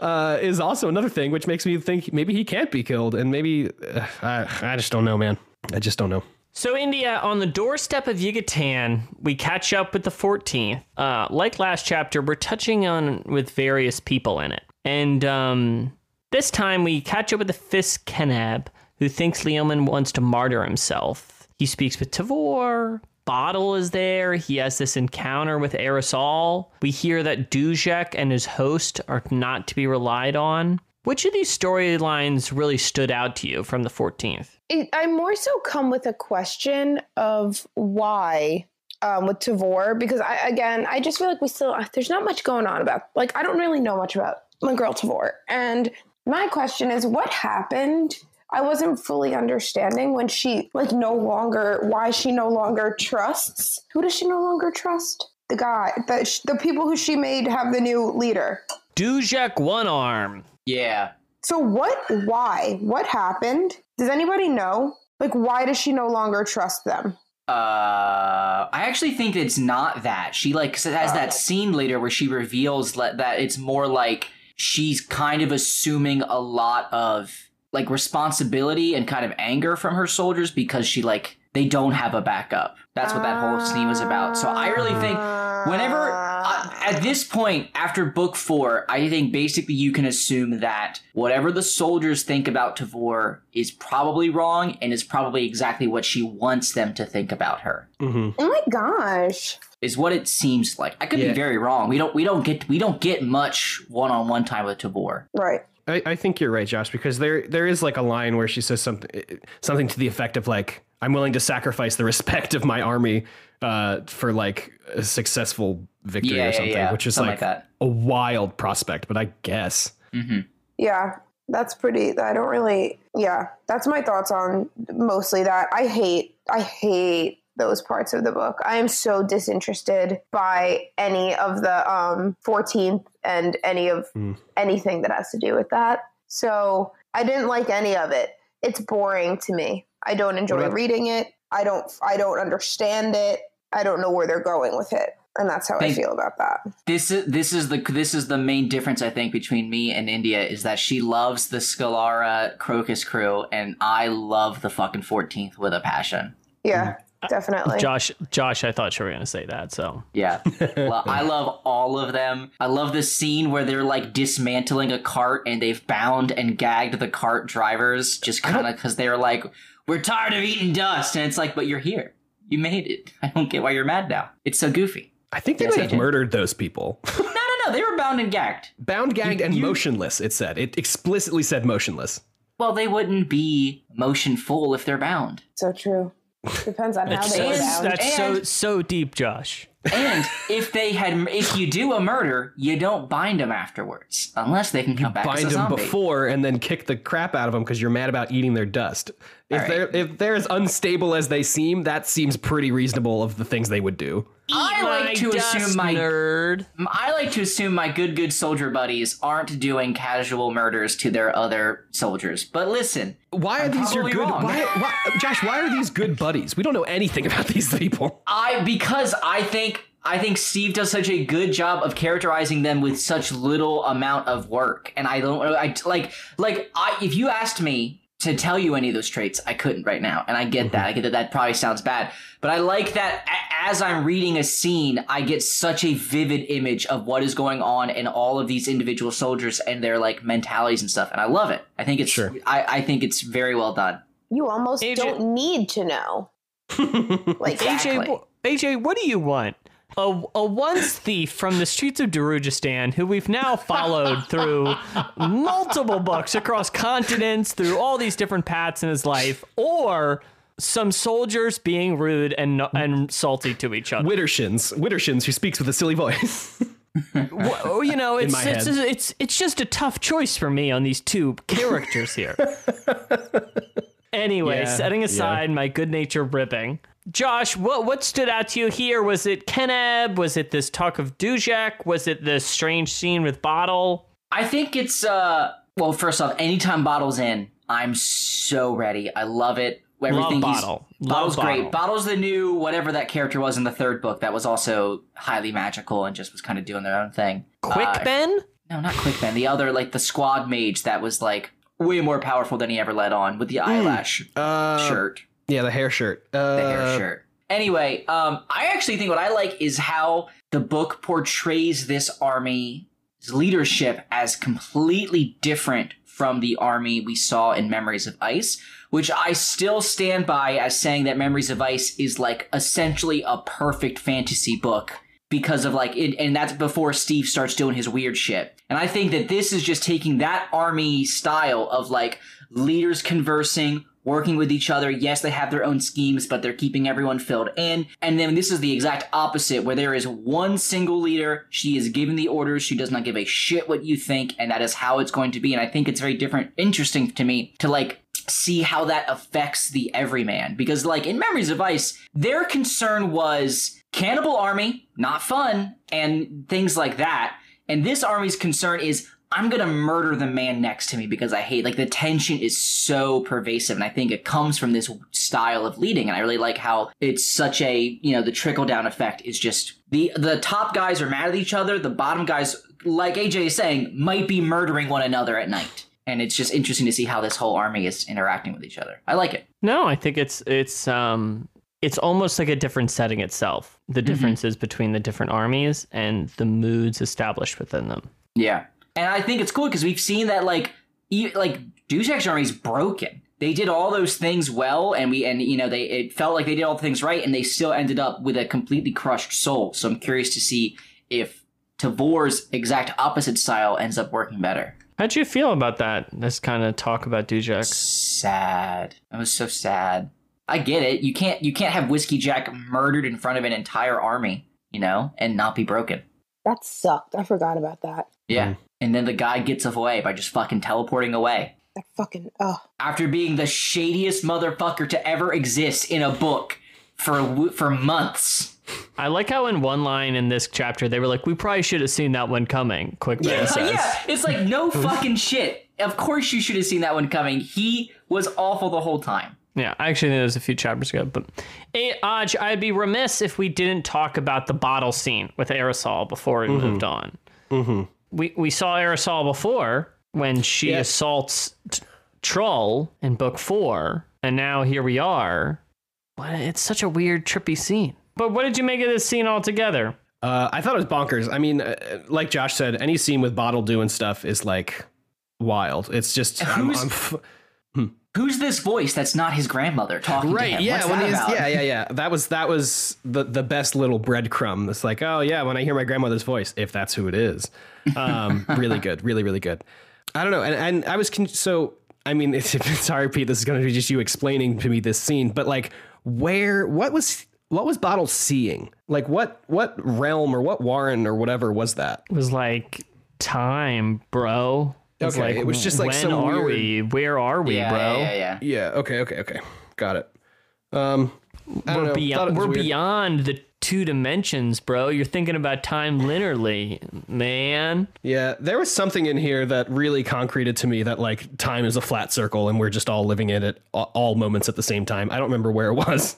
Uh, is also another thing, which makes me think maybe he can't be killed. And maybe uh, I, I just don't know, man. I just don't know. So, India, on the doorstep of Yucatan, we catch up with the fourteenth. Uh, like last chapter, we're touching on with various people in it. And um, this time we catch up with the Fist Kenneb, who thinks Leoman wants to martyr himself. He speaks with Tavor. Bottle is there. He has this encounter with Aerosol. We hear that Dujek and his host are not to be relied on. Which of these storylines really stood out to you from the fourteenth? It, I more so come with a question of why um, with Tavor, because I, again, I just feel like we still, there's not much going on about, like, I don't really know much about my girl Tavor. And my question is, what happened? I wasn't fully understanding when she, like, no longer, why she no longer trusts. Who does she no longer trust? The guy, the, the people who she made have the new leader. Dujek One Arm. Yeah. So what, why? What happened? Does anybody know? Like, why does she no longer trust them? Uh, I actually think it's not that. She, like, has uh, that scene later where she reveals that it's more like she's kind of assuming a lot of, like, responsibility and kind of anger from her soldiers because she, like, they don't have a backup. That's what that whole scene was about. So I really think whenever uh, at this point after book four, I think basically you can assume that whatever the soldiers think about Tavor is probably wrong and is probably exactly what she wants them to think about her. Mm-hmm. Oh my gosh. Is what it seems like. I could yeah. be very wrong. We don't we don't get we don't get much one on one time with Tavor. Right. I, I think you're right, Josh, because there there is like a line where she says something something to the effect of like, I'm willing to sacrifice the respect of my army uh, for like a successful victory yeah, or something, yeah, yeah. which is something like, like that. A wild prospect, but I guess. Mm-hmm. Yeah, that's pretty, I don't really, yeah, that's my thoughts on mostly that. I hate, I hate those parts of the book. I am so disinterested by any of the um, fourteenth and any of mm. anything that has to do with that. So I didn't like any of it. It's boring to me. I don't enjoy right. reading it. I don't, I don't understand it. I don't know where they're going with it. And that's how Thank, I feel about that. This is this is the this is the main difference I think between me and India is that she loves the Scillara Crocus crew and I love the fucking fourteenth with a passion. Yeah, definitely. I, Josh, Josh, I thought you were gonna say that. So yeah, well, I love all of them. I love the scene where they're like dismantling a cart and they've bound and gagged the cart drivers just kind of because they're like, we're tired of eating dust, and it's like, but you're here. You made it. I don't get why you're mad now. It's so goofy. I think they yes, might have murdered those people. no, no, no. They were bound and gagged. Bound, gagged, you, and you... motionless, it said. It explicitly said motionless. Well, they wouldn't be motionful if they're bound. So true. Depends on how they were bound. That's and, so, so deep, Josh. And if they had, if you do a murder, you don't bind them afterwards. Unless they can come you back as a zombie. Bind them before and then kick the crap out of them because you're mad about eating their dust. If, right. they're, if they're as unstable as they seem, that seems pretty reasonable of the things they would do. Eat I like to dust, assume my nerd. I like to assume my good good soldier buddies aren't doing casual murders to their other soldiers. But listen, why are I'm these your good? Why, why, Josh, why are these good buddies? We don't know anything about these people. I because I think I think Steve does such a good job of characterizing them with such little amount of work, and I don't I like like I if you asked me. To tell you any of those traits, I couldn't right now. And I get that. I get that that probably sounds bad. But I like that as I'm reading a scene, I get such a vivid image of what is going on in all of these individual soldiers and their like mentalities and stuff. And I love it. I think it's sure. I, I think it's very well done. You almost A J. Don't need to know. like, exactly. A J, A J, what do you want? A, a once thief from the streets of Darujistan, who we've now followed through multiple books across continents, through all these different paths in his life, or some soldiers being rude and and salty to each other. Wittershins, Wittershins, who speaks with a silly voice. well, you know, it's it's, it's it's it's just a tough choice for me on these two characters here. Anyway, yeah, setting aside yeah. my good nature ripping. Josh, what what stood out to you here? Was it Kenneb? Was it this talk of Dujak? Was it this strange scene with Bottle? I think it's, uh, well, first off, anytime Bottle's in, I'm so ready. I love it. Everything love Bottle. Love Bottle's Bottle. Great. Bottle's the new, whatever that character was in the third book that was also highly magical and just was kind of doing their own thing. Quick uh, Ben? No, not Quick Ben. The other, like, the squad mage that was, like, way more powerful than he ever let on with the mm. eyelash uh... shirt. Yeah, the hair shirt. Uh, the hair shirt. Anyway, um, I actually think what I like is how the book portrays this army's leadership as completely different from the army we saw in Memories of Ice, which I still stand by as saying that Memories of Ice is like essentially a perfect fantasy book because of like, it, and that's before Steve starts doing his weird shit. And I think that this is just taking that army style of like leaders conversing, working with each other. Yes, they have their own schemes, but they're keeping everyone filled in. And then this is the exact opposite, where there is one single leader. She is given the orders. She does not give a shit what you think, and that is how it's going to be. And I think it's very different, interesting to me to like see how that affects the everyman. Because like in Memories of Ice, their concern was cannibal army, not fun, and things like that. And this army's concern is, I'm going to murder the man next to me because I hate, like, the tension is so pervasive. And I think it comes from this style of leading. And I really like how it's such a, you know, the trickle down effect is just the, the top guys are mad at each other. The bottom guys, like A J is saying, might be murdering one another at night. And it's just interesting to see how this whole army is interacting with each other. I like it. No, I think it's, it's, um, it's almost like a different setting itself. The differences mm-hmm. between the different armies and the moods established within them. Yeah. And I think it's cool because we've seen that, like, e- like Dujak's army is broken. They did all those things well, and we, and you know, they it felt like they did all the things right, and they still ended up with a completely crushed soul. So I'm curious to see if Tavor's exact opposite style ends up working better. How'd you feel about that? This kind of talk about Dujak. Sad. I was so sad. I get it. You can't you can't have Whiskey Jack murdered in front of an entire army, you know, and not be broken. That sucked. I forgot about that. Yeah. Mm. And then the guy gets away by just fucking teleporting away. That fucking, oh. After being the shadiest motherfucker to ever exist in a book for for months. I like how in one line in this chapter, they were like, we probably should have seen that one coming, Quick Ben yeah, says. Yeah, it's like, no fucking shit. Of course you should have seen that one coming. He was awful the whole time. Yeah, I actually think it was a few chapters ago, but Aj, I'd be remiss if we didn't talk about the bottle scene with Aerosol before we mm-hmm. moved on. Mm-hmm. We we saw Aerosol before when she yes. assaults t- Troll in book four, and now here we are. What, it's such a weird, trippy scene. But what did you make of this scene altogether? Uh, I thought it was bonkers. I mean, uh, like Josh said, any scene with Bottle doing stuff is like wild. It's just I'm, who's, I'm f- hmm. who's this voice that's not his grandmother talking right, to him? Yeah, when he's, yeah, yeah, yeah. That was that was the, the best little breadcrumb. It's like, oh yeah, when I hear my grandmother's voice, if that's who it is, um, really good, really, really good. I don't know, and and I was con- so. I mean, it's, sorry, Pete. This is going to be just you explaining to me this scene, but like, where? What was? What was Bottle seeing? Like what what realm or what Warren or whatever was that? It was like time, bro. It was, okay, like, it was just like, when some are weird... we? Where are we, yeah, bro? Yeah, yeah, yeah. Yeah, okay, okay, okay. Got it. Um, I we're don't know. Beyond, we're weird. Beyond the two dimensions, bro. You're thinking about time linearly, man. Yeah, there was something in here that really concreted to me that like time is a flat circle and we're just all living in it all moments at the same time. I don't remember where it was.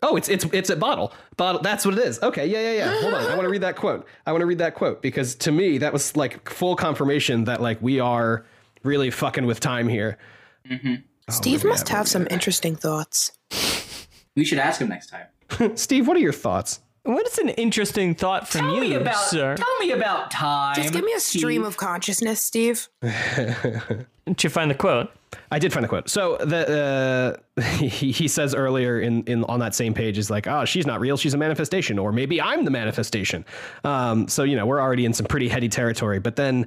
Oh, it's it's it's a bottle. Bottle. That's what it is. Okay. Yeah, yeah, yeah. Hold on. I want to read that quote. I want to read that quote because to me, that was like full confirmation that like we are really fucking with time here. Mm-hmm. Oh, Steve must have some interesting thoughts. We should ask him next time. Steve, what are your thoughts? What is an interesting thought from tell you, me about, sir? Tell me about time. Just give me a stream Steve. Of consciousness, Steve. Did you find the quote? I did find the quote. So the uh, he, he says earlier in, in on that same page is like, oh, she's not real. She's a manifestation, or maybe I'm the manifestation. Um, so, you know, we're already in some pretty heady territory. But then,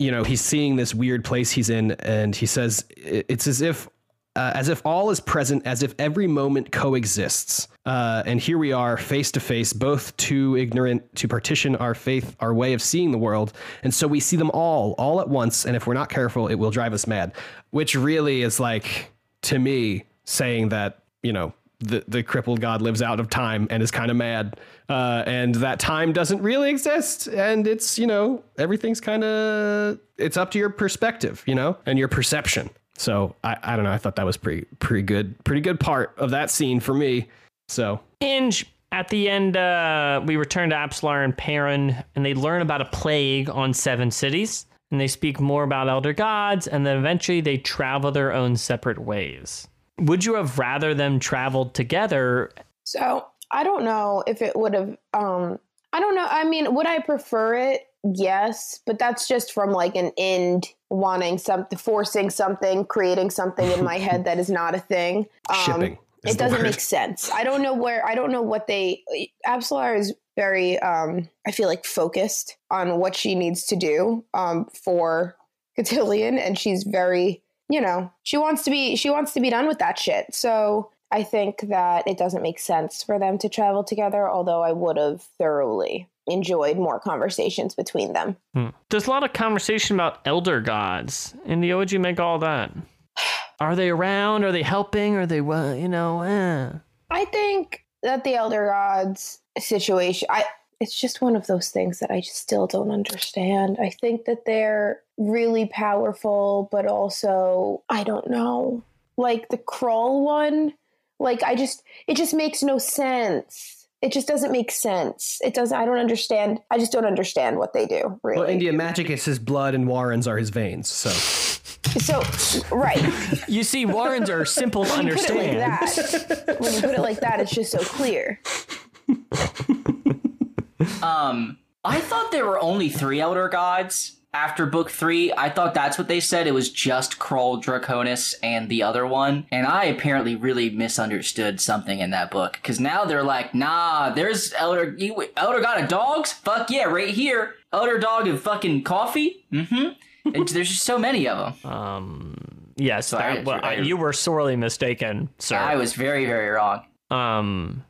you know, he's seeing this weird place he's in, and he says it's as if. Uh, as if all is present, as if every moment coexists. Uh, and here we are face to face, both too ignorant to partition our faith, our way of seeing the world. And so we see them all, all at once. And if we're not careful, it will drive us mad, which really is like, to me, saying that, you know, the, the crippled god lives out of time and is kind of mad. Uh, and that time doesn't really exist. And it's, you know, everything's kind of, it's up to your perspective, you know, and your perception. So I, I don't know. I thought that was pretty pretty good, pretty good part of that scene for me. So Inge at the end, uh, we return to Apsalar and Paran, and they learn about a plague on seven cities, and they speak more about elder gods, and then eventually they travel their own separate ways. Would you have rather them traveled together? So I don't know if it would have. Um, I don't know. I mean, would I prefer it? Yes, but that's just from like an end wanting something, forcing something, creating something in my head that is not a thing. Um, Shipping. It doesn't word. Make sense. I don't know where, I don't know what they, Apsalar is very, um, I feel like focused on what she needs to do um, for Cotillion. And she's very, you know, she wants to be, she wants to be done with that shit. So I think that it doesn't make sense for them to travel together, although I would have thoroughly enjoyed more conversations between them. Hmm. There's a lot of conversation about elder gods in the O G. Make all that. Are they around? Are they helping? Are they, well, you know, eh. I think that the elder gods situation, I, it's just one of those things that I just still don't understand. I think that they're really powerful, but also, I don't know, like the Kroll one, like I just, it just makes no sense. It just doesn't make sense. It doesn't. I don't understand. I just don't understand what they do. Really. Well, India Magic is his blood, and Warrens are his veins. So, so right. You see, Warrens are simple to understand. Like when you put it like that, it's just so clear. Um, I thought there were only three elder gods after book three. I thought that's what they said. It was just Kroll, Draconis, and the other one. And I apparently really misunderstood something in that book. Because now they're like, nah, there's Elder you, elder God of dogs? Fuck yeah, right here. Elder dog of fucking coffee? Mm-hmm. It, there's just so many of them. Um, yes, so that, I, well, I, you were sorely mistaken, sir. I was very, very wrong. Um,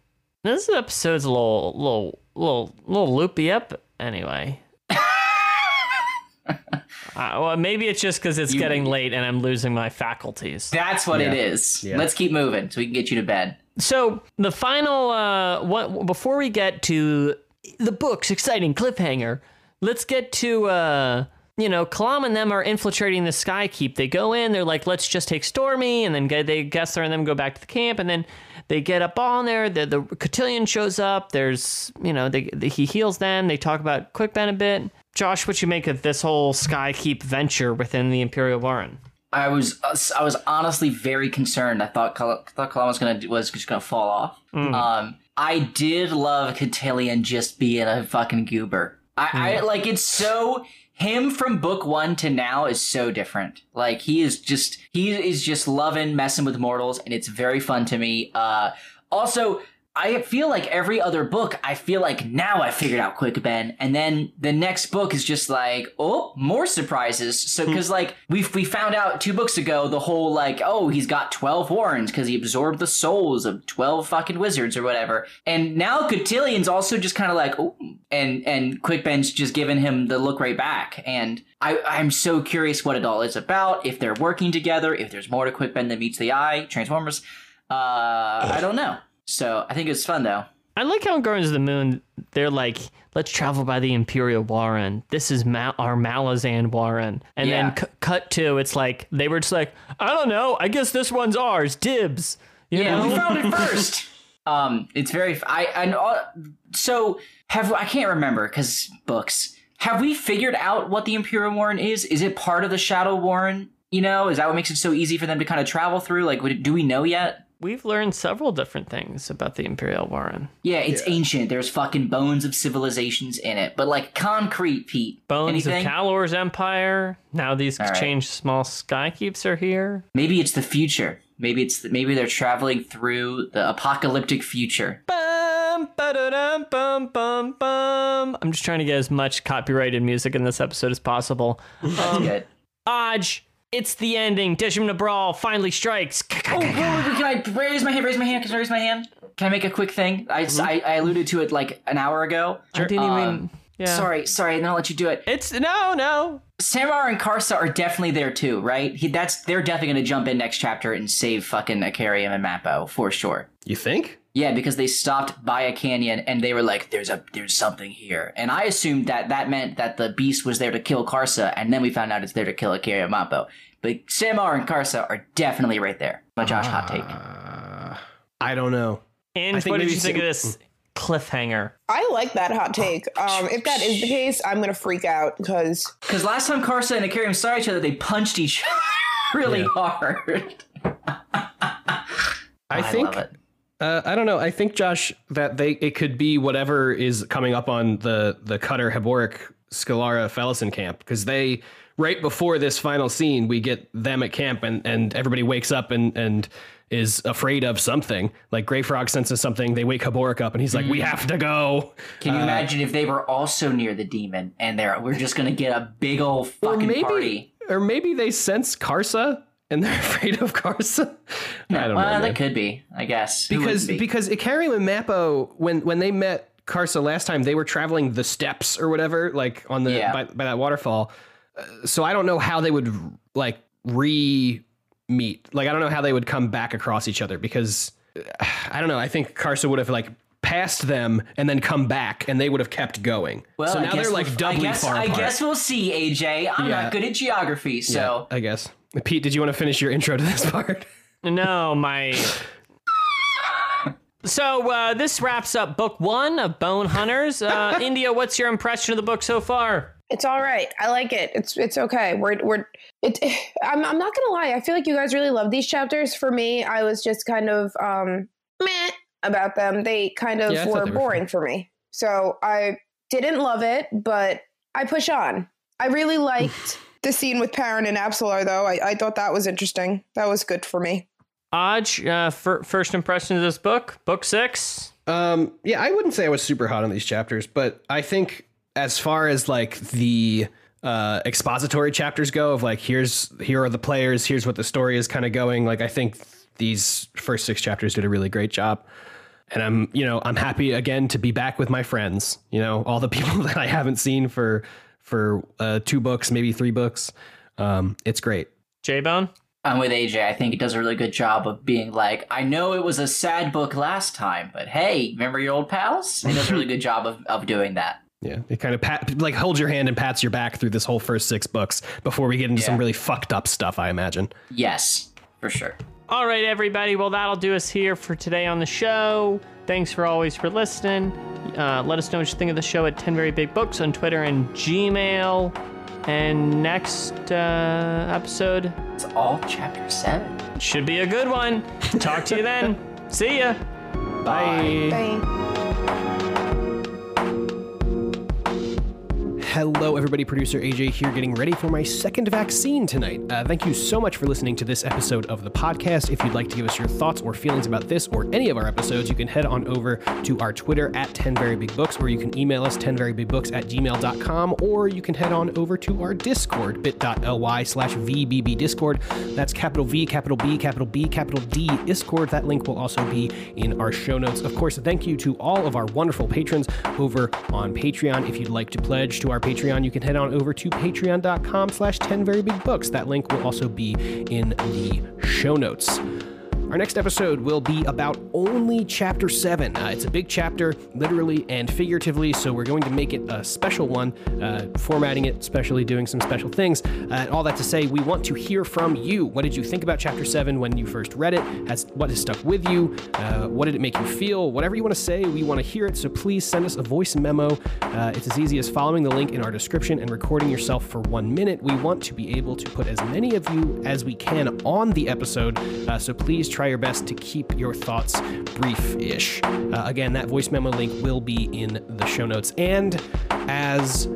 this episode's a little, little, little, little loopy up anyway. Uh, well, maybe it's just because it's you, getting late and I'm losing my faculties. That's what yeah. it is. Yeah. Let's keep moving so we can get you to bed. So the final, uh, what before we get to the book's exciting cliffhanger, let's get to, uh, you know, Kalam and them are infiltrating the Sky Keep. They go in, they're like, let's just take Stormy, and then they guess they're and them go back to the camp, and then they get up on there. The, the Cotillion shows up. There's, you know, they, the, he heals them. They talk about Quick Ben a bit. Josh, what you make of this whole Skykeep venture within the Imperial Warren? I was I was honestly very concerned. I thought Kal- thought Kalam was gonna was just gonna fall off. Mm. Um, I did love Cotillion just being a fucking goober. I, mm. I like it's so him from book one to now is so different. Like he is just he is just loving messing with mortals, and it's very fun to me. Uh, also. I feel like every other book, I feel like now I figured out Quick Ben, and then the next book is just like, oh, more surprises. So, because like we we found out two books ago, the whole like, oh, he's got twelve warrens because he absorbed the souls of twelve fucking wizards or whatever. And now Cotillion's also just kind of like, oh, and and Quick Ben's just giving him the look right back. And I, I'm so curious what it all is about. If they're working together, if there's more to Quick Ben than meets the eye, Transformers. Uh, I don't know. So I think it's fun, though. I like how in Gardens of the Moon, they're like, let's travel by the Imperial Warren. This is Ma- our Malazan Warren. And yeah. then c- cut to, it's like, they were just like, I don't know. I guess this one's ours. Dibs. You yeah, know? We found it first. um, It's very... I, I uh, So have I can't remember because books. Have we figured out what the Imperial Warren is? Is it part of the Shadow Warren? You know, is that what makes it so easy for them to kind of travel through? Like, would, do we know yet? We've learned several different things about the Imperial Warren. Yeah, it's yeah. ancient. There's fucking bones of civilizations in it. But, like, concrete, Pete. Bones anything? Of Kalor's empire. Now these right. changed small skykeeps are here. Maybe it's the future. Maybe it's the, maybe they're traveling through the apocalyptic future. Bum, ba-da-dum, bum, bum, bum. I'm just trying to get as much copyrighted music in this episode as possible. That's um, good. Odge. It's the ending. Dejim Nebrol finally strikes. Oh, can I raise my hand? Raise my hand. Can I raise my hand? Can I make a quick thing? I, mm-hmm. I, I alluded to it like an hour ago. I didn't um, even... Yeah. Sorry, sorry. I'm not gonna let you do it. It's... No, no. Samar and Karsa are definitely there too, right? He, that's They're definitely going to jump in next chapter and save fucking Icarium and Mappo for sure. You think? Yeah, because they stopped by a canyon and they were like, there's a there's something here. And I assumed that that meant that the beast was there to kill Karsa, and then we found out it's there to kill Icarium and Mappo. But Samar and Karsa are definitely right there. My Josh uh, hot take. I don't know. And what did you think of this cliffhanger? I like that hot take. Um, if that is the case, I'm going to freak out because... Because last time Karsa and Icarium saw each other, they punched each other really yeah. hard. I, I think... love it. Uh, I don't know. I think, Josh, that they it could be whatever is coming up on the, the Cutter, Heboric, Scillara, Felisin camp, because they, right before this final scene, we get them at camp and, and everybody wakes up and, and is afraid of something. Like Greyfrog senses something. They wake Heboric up and he's like, mm. we have to go. Can you uh, imagine if they were also near the demon and they're we're just going to get a big old fucking or maybe, party? Or maybe they sense Karsa. And they're afraid of Karsa. No, I don't well, know. Well, that could be, I guess. Because be? because Icarium and Mappo, when, when they met Karsa last time, they were traveling the steps or whatever, like on the yeah. by, by that waterfall. Uh, so I don't know how they would like re-meet. Like I don't know how they would come back across each other because uh, I don't know. I think Karsa would have like passed them and then come back, and they would have kept going. Well, so now they're like we'll, doubly I guess, far apart. I guess we'll see, A J. I'm yeah. not good at geography, so yeah, I guess. Pete, did you want to finish your intro to this part? No, my... So uh, this wraps up book one of Bone Hunters. Uh, India, what's your impression of the book so far? It's all right. I like it. It's it's okay. We're we're. It. I'm I'm not gonna lie. I feel like you guys really love these chapters. For me, I was just kind of um meh about them. They kind of yeah, were, they were boring fun. For me. So I didn't love it, but I push on. I really liked. The scene with Paran and Apsalar, though, I, I thought that was interesting. That was good for me. Aj, uh, for, first impression of this book, book six. Um, yeah, I wouldn't say I was super hot on these chapters, but I think as far as like the uh, expository chapters go of like, here's, here are the players, here's what the story is kind of going. Like, I think these first six chapters did a really great job. And I'm, you know, I'm happy again to be back with my friends, you know, all the people that I haven't seen for, for uh, two books, maybe three books. Um, it's great. J-Bone? I'm with A J. I think it does a really good job of being like, I know it was a sad book last time, but hey, remember your old pals? It does a really good job of, of doing that. Yeah, it kind of pat, like holds your hand and pats your back through this whole first six books before we get into yeah. some really fucked up stuff, I imagine. Yes, for sure. All right, everybody. Well, that'll do us here for today on the show. Thanks for always for listening. Uh, let us know what you think of the show at ten very big books on Twitter and Gmail. And next uh, episode... It's all chapter seven. Should be a good one. Talk to you then. See ya. Bye. Bye. Hello, everybody. Producer A J here, getting ready for my second vaccine tonight. Uh, thank you so much for listening to this episode of the podcast. If you'd like to give us your thoughts or feelings about this or any of our episodes, you can head on over to our Twitter at ten very big books, or you can email us ten very big books at gmail dot com, or you can head on over to our Discord, bit dot l y slash V B B Discord. That's capital V, capital B, capital B, capital D, Discord. That link will also be in our show notes. Of course, thank you to all of our wonderful patrons over on Patreon. If you'd like to pledge to our Patreon, you can head on over to patreon dot com slash ten very big books. That link will also be in the show notes. Our next episode will be about only chapter seven. Uh, it's a big chapter, literally and figuratively, so we're going to make it a special one, uh, formatting it, especially doing some special things. Uh, all that to say, we want to hear from you. What did you think about chapter seven when you first read it? Has, what has stuck with you? Uh, what did it make you feel? Whatever you want to say, we want to hear it, so please send us a voice memo. Uh, it's as easy as following the link in our description and recording yourself for one minute. We want to be able to put as many of you as we can on the episode, uh, so please try your best to keep your thoughts brief-ish. Uh, again, that voice memo link will be in the show notes. And as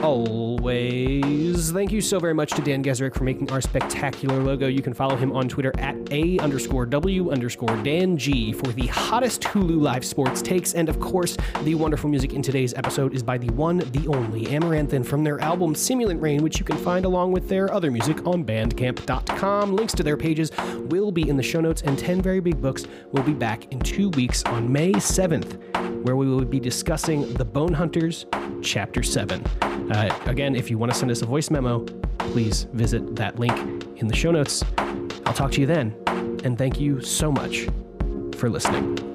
always, thank you so very much to Dan Geserick for making our spectacular logo. You can follow him on Twitter at A underscore W underscore Dan G for the hottest Hulu live sports takes. And of course, the wonderful music in today's episode is by the one, the only Amaranthin from their album Simulant Rain, which you can find along with their other music on bandcamp dot com. Links to their pages will be in the show notes, and ten Very Big Books will be back in two weeks on May seventh, where we will be discussing The Bone Hunters, Chapter seven. Uh, again, if you want to send us a voice memo, please visit that link in the show notes. I'll talk to you then, and thank you so much for listening.